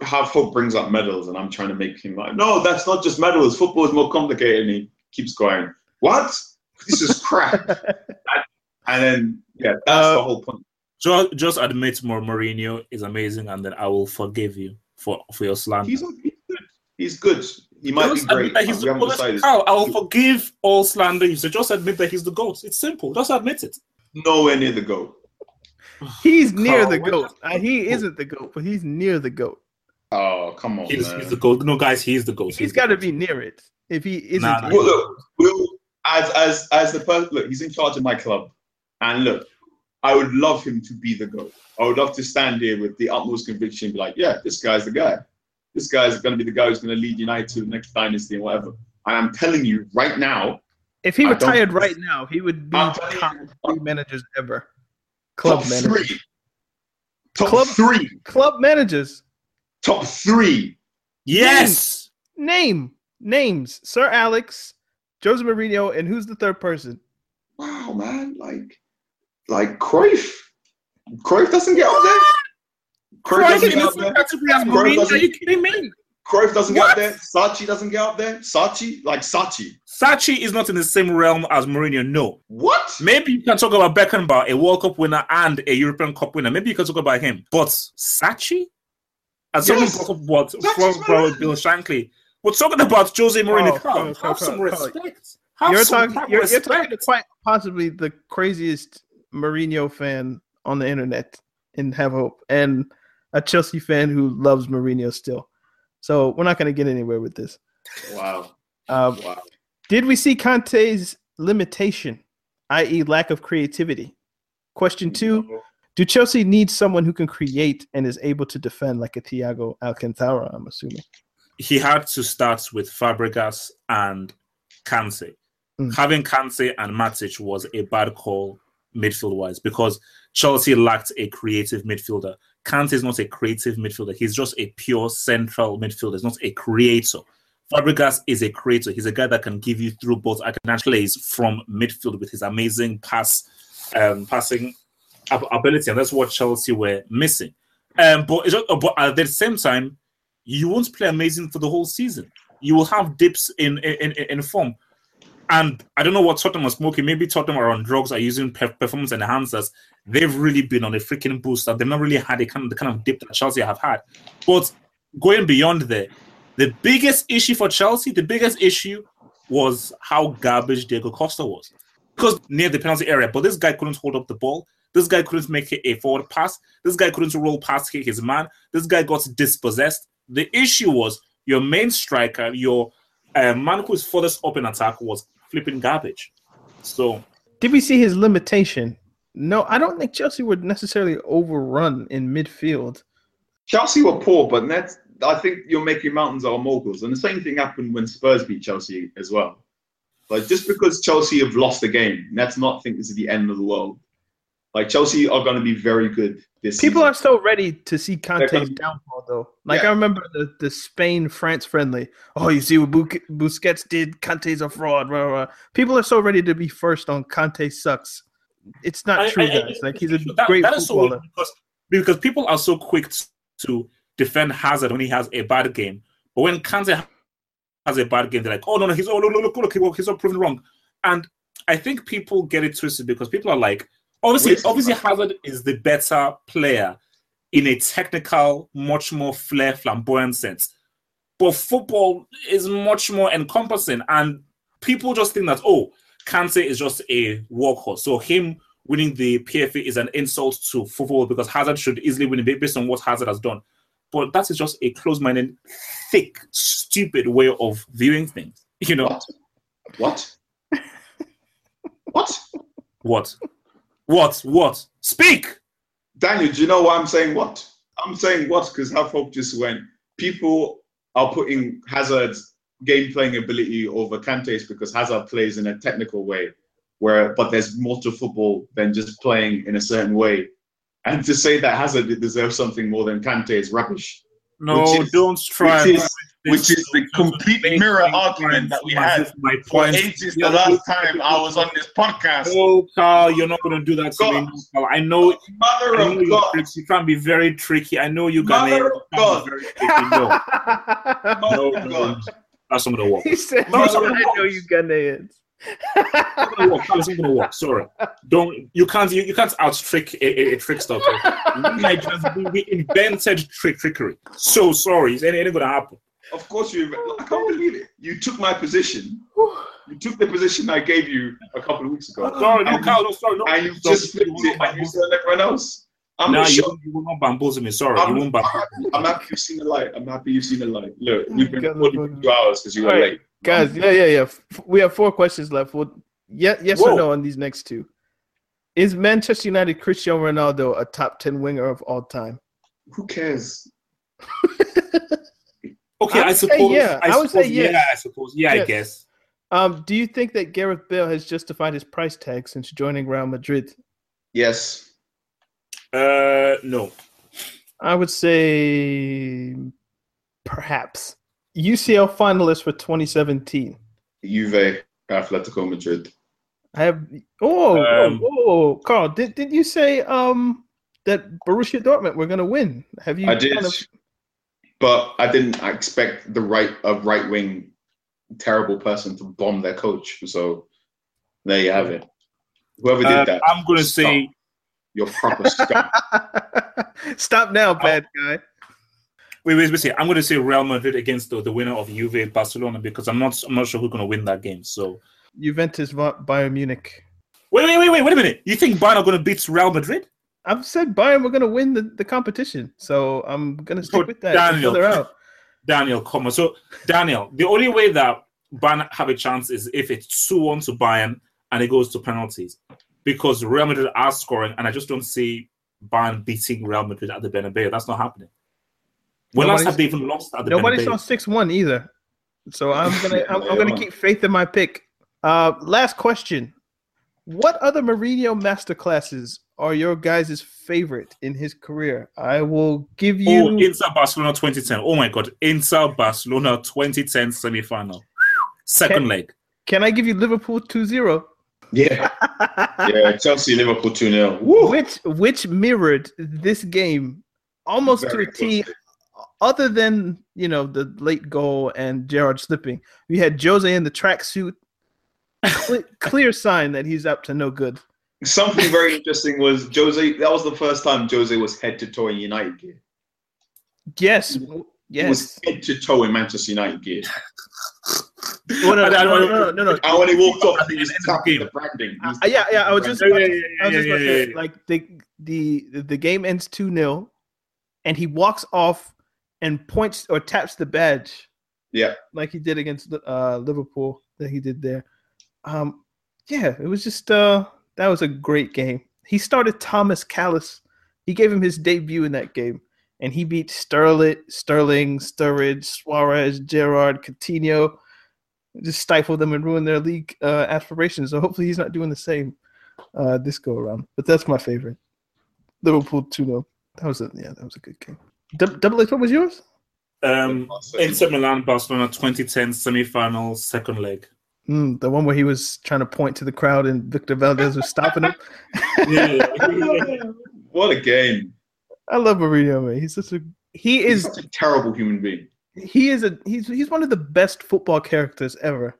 How Hope brings up medals, and I'm trying to make him like, no, that's not just medals. Football is more complicated, and he keeps going, what? This is crap. And then, yeah, that's uh, the whole point. Just, just admit more Mourinho is amazing, and then I will forgive you for, for your slander. He's, he's good. He's good. He might just be great. He's the GOAT. I will forgive all slander. So just admit that he's the GOAT. It's simple. Just admit it. Nowhere near the GOAT. He's near Carl, the GOAT. Uh, he isn't the GOAT, but he's near the GOAT. Oh, come on, he's, man. He's the GOAT. No, guys, he's the GOAT. He's, he's got to be near it. If he isn't... Nah, nah. Well, look, we'll, as, as, as the person... Look, he's in charge of my club. And look, I would love him to be the GOAT. I would love to stand here with the utmost conviction and be like, yeah, this guy's the guy. This guy's going to be the guy who's going to lead United to the next dynasty and whatever. And I'm telling you, right now... If he retired right now, he would be the top three managers ever. Club top managers. Three. Top club, three. Club managers. Top three. Yes. Name. Name. Names. Sir Alex, Jose Mourinho, and who's the third person? Wow, man. Like, like Cruyff. Cruyff doesn't get up there. Cruyff doesn't get up there. Cruyff, are you kidding me? Cruyff doesn't what? get up there. Sacchi doesn't get up there. Sacchi? Like Sacchi. Sacchi is not in the same realm as Mourinho, no. What? Maybe you can talk about Beckenbauer, a World Cup winner and a European Cup winner. Maybe you can talk about him. But Sacchi? As someone yes. brought up what from, from Bill Shankly, we're talking about Jose Mourinho. Oh, have, have some respect. Have you're some talking, you're, respect. You're talking to quite possibly the craziest Mourinho fan on the internet and have hope, and a Chelsea fan who loves Mourinho still. So we're not going to get anywhere with this. Wow. Um, wow. Did we see Kante's limitation, that is lack of creativity? Question two, no. Do Chelsea need someone who can create and is able to defend like a Thiago Alcantara, I'm assuming? He had to start with Fabregas and Kante. Mm. Having Kante and Matic was a bad call midfield-wise because Chelsea lacked a creative midfielder. Kante is not a creative midfielder. He's just a pure central midfielder. He's not a creator. Fabregas is a creator. He's a guy that can give you through balls. I can actually plays from midfield with his amazing pass, um, passing ability, and that's what Chelsea were missing. Um, but, it's just, but at the same time, you won't play amazing for the whole season. You will have dips in in, in form. And I don't know what Tottenham are smoking. Maybe Tottenham are on drugs, are using performance enhancers. They've really been on a freaking boost. They've not really had a kind of, the kind of dip that Chelsea have had. But going beyond there, the biggest issue for Chelsea, the biggest issue was how garbage Diego Costa was. Because near the penalty area, but this guy couldn't hold up the ball. This guy couldn't make a forward pass. This guy couldn't roll past his man. This guy got dispossessed. The issue was your main striker, your uh, man who is furthest up in attack was flipping garbage. So, did we see his limitation? No, I don't think Chelsea were necessarily overrun in midfield. Chelsea were poor, but that's, I think you're making mountains out of molecules. And the same thing happened when Spurs beat Chelsea as well. Like, just because Chelsea have lost a game, let's not think this is the end of the world. Like, Chelsea are going to be very good this People season. Are so ready to see Kante's downfall, though. Like, yeah. I remember the, the Spain-France friendly. Oh, you see what Busquets did? Kante's a fraud. Blah, blah, blah. People are so ready to be first on Kante sucks. It's not I, true, I, guys. I, like, he's a that, great that footballer. Is so because, because people are so quick to defend Hazard when he has a bad game. But when Kante has a bad game, they're like, oh, no, no, he's, oh, look, look, look, look, he's not proven wrong. And I think people get it twisted because people are like, Obviously, Wait, obviously, Hazard is the better player in a technical, much more flair, flamboyant sense. But football is much more encompassing, and people just think that, oh, Kante is just a workhorse. So him winning the P F A is an insult to football because Hazard should easily win it based on what Hazard has done. But that is just a closed-minded, thick, stupid way of viewing things. You know what? What? What? What? What? What? Speak! Daniel, do you know why I'm saying what? I'm saying what because Halfhope just went. People are putting Hazard's game-playing ability over Kante's because Hazard plays in a technical way, where but there's more to football than just playing in a certain way. And to say that Hazard deserves something more than Kante is rubbish. No, is, don't try. Which is, which is the complete mirror argument that we had my point. For ages the last time I was on this podcast. Oh, Carl, you're not going to do that to me. Carl. I know, Mother I know of God. You can be very tricky. I know you guys are very tricky. No, no, no, no. That's not going to work. He said, no, I know you Ghanaians. It's gonna work. It's gonna work. Sorry, don't you can't you, you can't out trick a, a, a trickster. Like, we invented trick trickery. So sorry, is anything gonna happen? Of course you. I can't believe it. You took my position. You took the position I gave you a couple of weeks ago. Sorry, no, Carl, no, sorry, no. And you just flipped it and you said everyone else. I'm nah, not sure. You, you will not bamboozle me. Sorry, I'm, you won't bamboozle me. I'm happy you've seen the light. I'm happy you've seen the light. Look, we've been recording two hours because you were late. Guys, yeah, yeah, yeah. We have four questions left. Well, yeah, yes Whoa. or no on these next two. Is Manchester United Cristiano Ronaldo a top ten winger of all time? Who cares? Okay, I, I suppose. Yeah, I, I would suppose, say yes. Yeah, I suppose. Yeah, yes. I guess. Um, do you think that Gareth Bale has justified his price tag since joining Real Madrid? Yes. Uh, no. I would say perhaps. U C L finalists for twenty seventeen. Juve, Atletico Madrid. I have. Oh, um, oh, oh, Carl! Did did you say um that Borussia Dortmund were going to win? Have you? I did, kind of... but I didn't expect the right a right wing terrible person to bomb their coach. So there you have it. Whoever did uh, that, I'm going to say you're proper scum. Stop now, bad I... guy. Wait, wait, wait, wait. I'm going to say Real Madrid against the, the winner of Juve Barcelona because I'm not I'm not sure who's going to win that game. So Juventus Bayern Munich. Wait, wait, wait, wait, wait a minute. You think Bayern are going to beat Real Madrid? I've said Bayern were going to win the, the competition, so I'm going to stick so with that. Daniel, out. Daniel, come on. So, Daniel, the only way that Bayern have a chance is if it's two one to Bayern and it goes to penalties, because Real Madrid are scoring, and I just don't see Bayern beating Real Madrid at the Bernabeu. That's not happening. When nobody's, last have they even lost at the nobody Bernabeu? Nobody saw six one either. So I'm gonna I'm, I'm gonna keep faith in my pick. Uh, last question: what other Mourinho masterclasses are your guys' favorite in his career? I will give you. Oh, Inter Barcelona twenty ten. Oh my God, Inter Barcelona twenty ten semi-final, second can, leg. Can I give you Liverpool two zero? Yeah, yeah. Chelsea Liverpool two nil. Which which mirrored this game almost Very to a T. Other than, you know, the late goal and Gerrard slipping, we had Jose in the tracksuit. Clear, clear sign that he's up to no good. Something very interesting was Jose. That was the first time Jose was head to toe in United gear. Yes, he, yes. He was head to toe in Manchester United gear. Well, no, no, no, no, no, no. And when he walked off, he was tapping the branding. Uh, yeah, yeah. I was just, yeah, yeah, I was just yeah, yeah, yeah, yeah. like the the the game ends two nil, and he walks off and points or taps the badge. Yeah. Like he did against uh, Liverpool, that he did there. Um, yeah, it was just, uh, that was a great game. He started Thomas Callas. He gave him his debut in that game. And he beat Sterling, Sterling, Sturridge, Suarez, Gerrard, Coutinho. Just stifled them and ruined their league uh, aspirations. So hopefully he's not doing the same uh, this go around. But that's my favorite. Liverpool two nil. That was a, yeah, that was a good game. Double X, what was yours? Um, Inter Milan, Barcelona, twenty ten semi-final, second leg. Mm, the one where he was trying to point to the crowd and Victor Valdez was stopping him. Yeah, yeah. What a game! I love Mourinho, man. He's such a he he's is such a terrible human being. He is a he's he's one of the best football characters ever.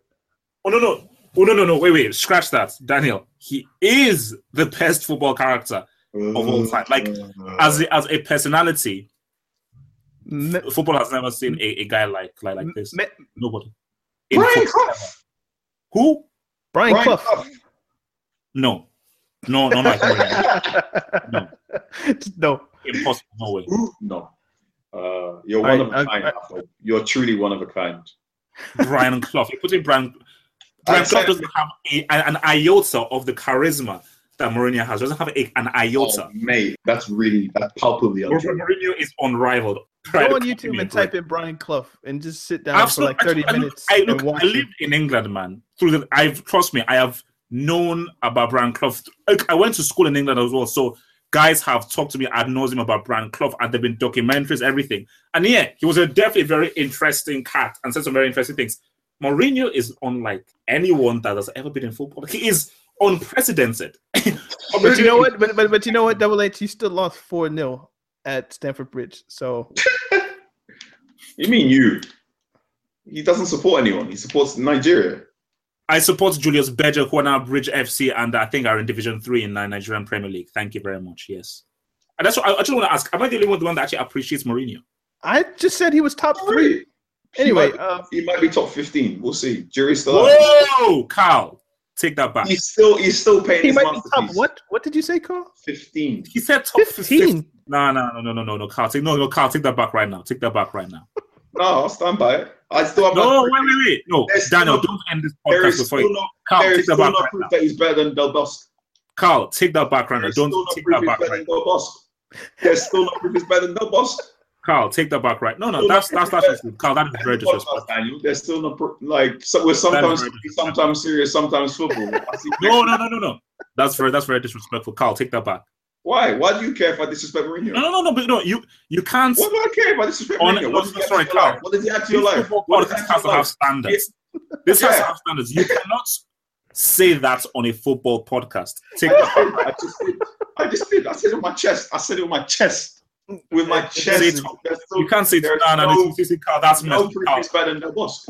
Oh no no oh no no no wait wait scratch that, Daniel. He is the best football character of all time. Like as as a personality. Me- Football has never seen a, a guy like like, like this. Me- Nobody. In Brian Clough. Who? Brian, Brian Clough. Clough. No. No, no, like no. No. Impossible. No way. No. Uh, you're I, one of a I, kind. I, I, you're truly one of a kind. Brian Clough. You put in Brian. Brian Clough doesn't have a, an iota of the charisma that Mourinho has. Doesn't have a, an iota. Oh, mate, that's really that's palpably untrue. Mourinho is unrivaled. Go on YouTube and type in Brian Clough and just sit down Absolutely. for like thirty I, I, minutes. I, I, look, I lived in England, man. Through the, I've trust me, I have known about Brian Clough. I went to school in England as well, so guys have talked to me ad nauseum about Brian Clough, and there've been documentaries, everything. And yeah, he was a definitely very interesting cat and said some very interesting things. Mourinho is unlike anyone that has ever been in football. He is unprecedented. But you know what? But, but but you know what? Double H, he still lost four nil at Stamford Bridge. So you mean you? He doesn't support anyone. He supports Nigeria. I support Julius Berger, who are now Bridge F C, and I think are in Division Three in the Nigerian Premier League. Thank you very much. Yes, and that's what I, I just want to ask. Am I the only one, the one that actually appreciates Mourinho? I just said he was top three. Anyway, he might, uh, he might be top fifteen. We'll see. Jury's still out. Whoa, Kyle. Take that back. He's still he's still paying he his monthly. What what did you say, Carl? Fifteen. He said top fifteen. No, no, no, no, no, no, no, Carl. Take, no, no, Carl. Take that back right now. Take that back right now. No, I'll stand by it. I still have no. Wait, wait, wait. No, There's Daniel, no, don't end this podcast before you. No, Carl, take that back no right now. That he's better than Del Bosque. Carl, take that back right now. Don't no take that back right now. There's still no proof he's better than Del Bosque. Carl, take that back right. No, no, that's that's that's Carl. That is very disrespectful. There's still no like. So we're sometimes sometimes serious, sometimes football. No, no, no, no, no. That's very that's very disrespectful. Carl, take that back. Why? Why do you care if I disrespect Mourinho? No, no, no, no. But no, you you can't. Why do I care if I disrespect Mourinho? On, what does no, sorry, Carl. What does he add to your life? What does this has to have standards? This has to have standards. You cannot say that on a football podcast. Take that. I just did. I just did. I said it on my chest. I said it on my chest. With my chest, so, you can't say no, no, no, Carl, that's no messed up.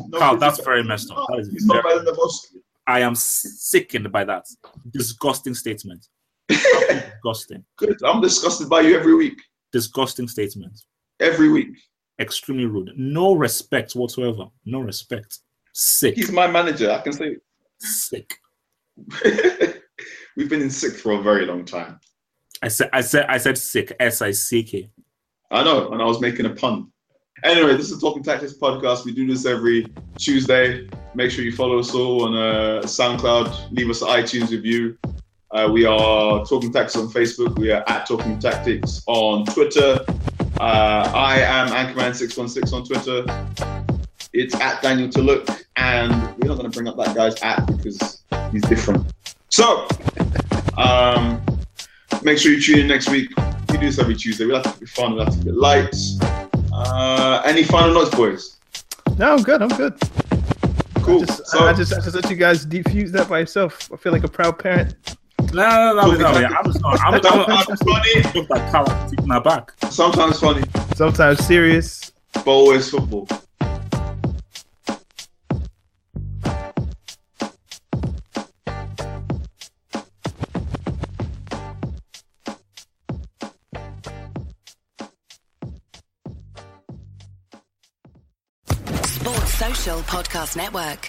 No Carl, that's very messed up. That is he's not better than Bosque. I am sickened by that disgusting statement. Disgusting. Good. I'm disgusted by you every week. Disgusting statement. Every week. Extremely rude. No respect whatsoever. No respect. Sick. He's my manager. I can say it. Sick. We've been in sick for a very long time. I said, I said, I said sick. S I C K. I know, and I was making a pun. Anyway, this is the Talking Tactics podcast. We do this every Tuesday. Make sure you follow us all on uh, SoundCloud. Leave us an iTunes review. Uh, we are Talking Tactics on Facebook. We are at Talking Tactics on Twitter. Uh, I am Anchorman six one six on Twitter. It's at Daniel Tilluk. And we're not going to bring up that guy's at because he's different. So, um, make sure you tune in next week. We do this every Tuesday. We'll have to be fun. We'll have to be light. Uh, any final notes, boys? No, I'm good. I'm good. Cool. I just, so, I, I just, I just let you guys defuse that by yourself. I feel like a proud parent. No, no, no, no. no yeah. I'm just not. I'm, I'm, I'm funny. That power in my back. Sometimes funny. Sometimes serious. But always football. Podcast Network.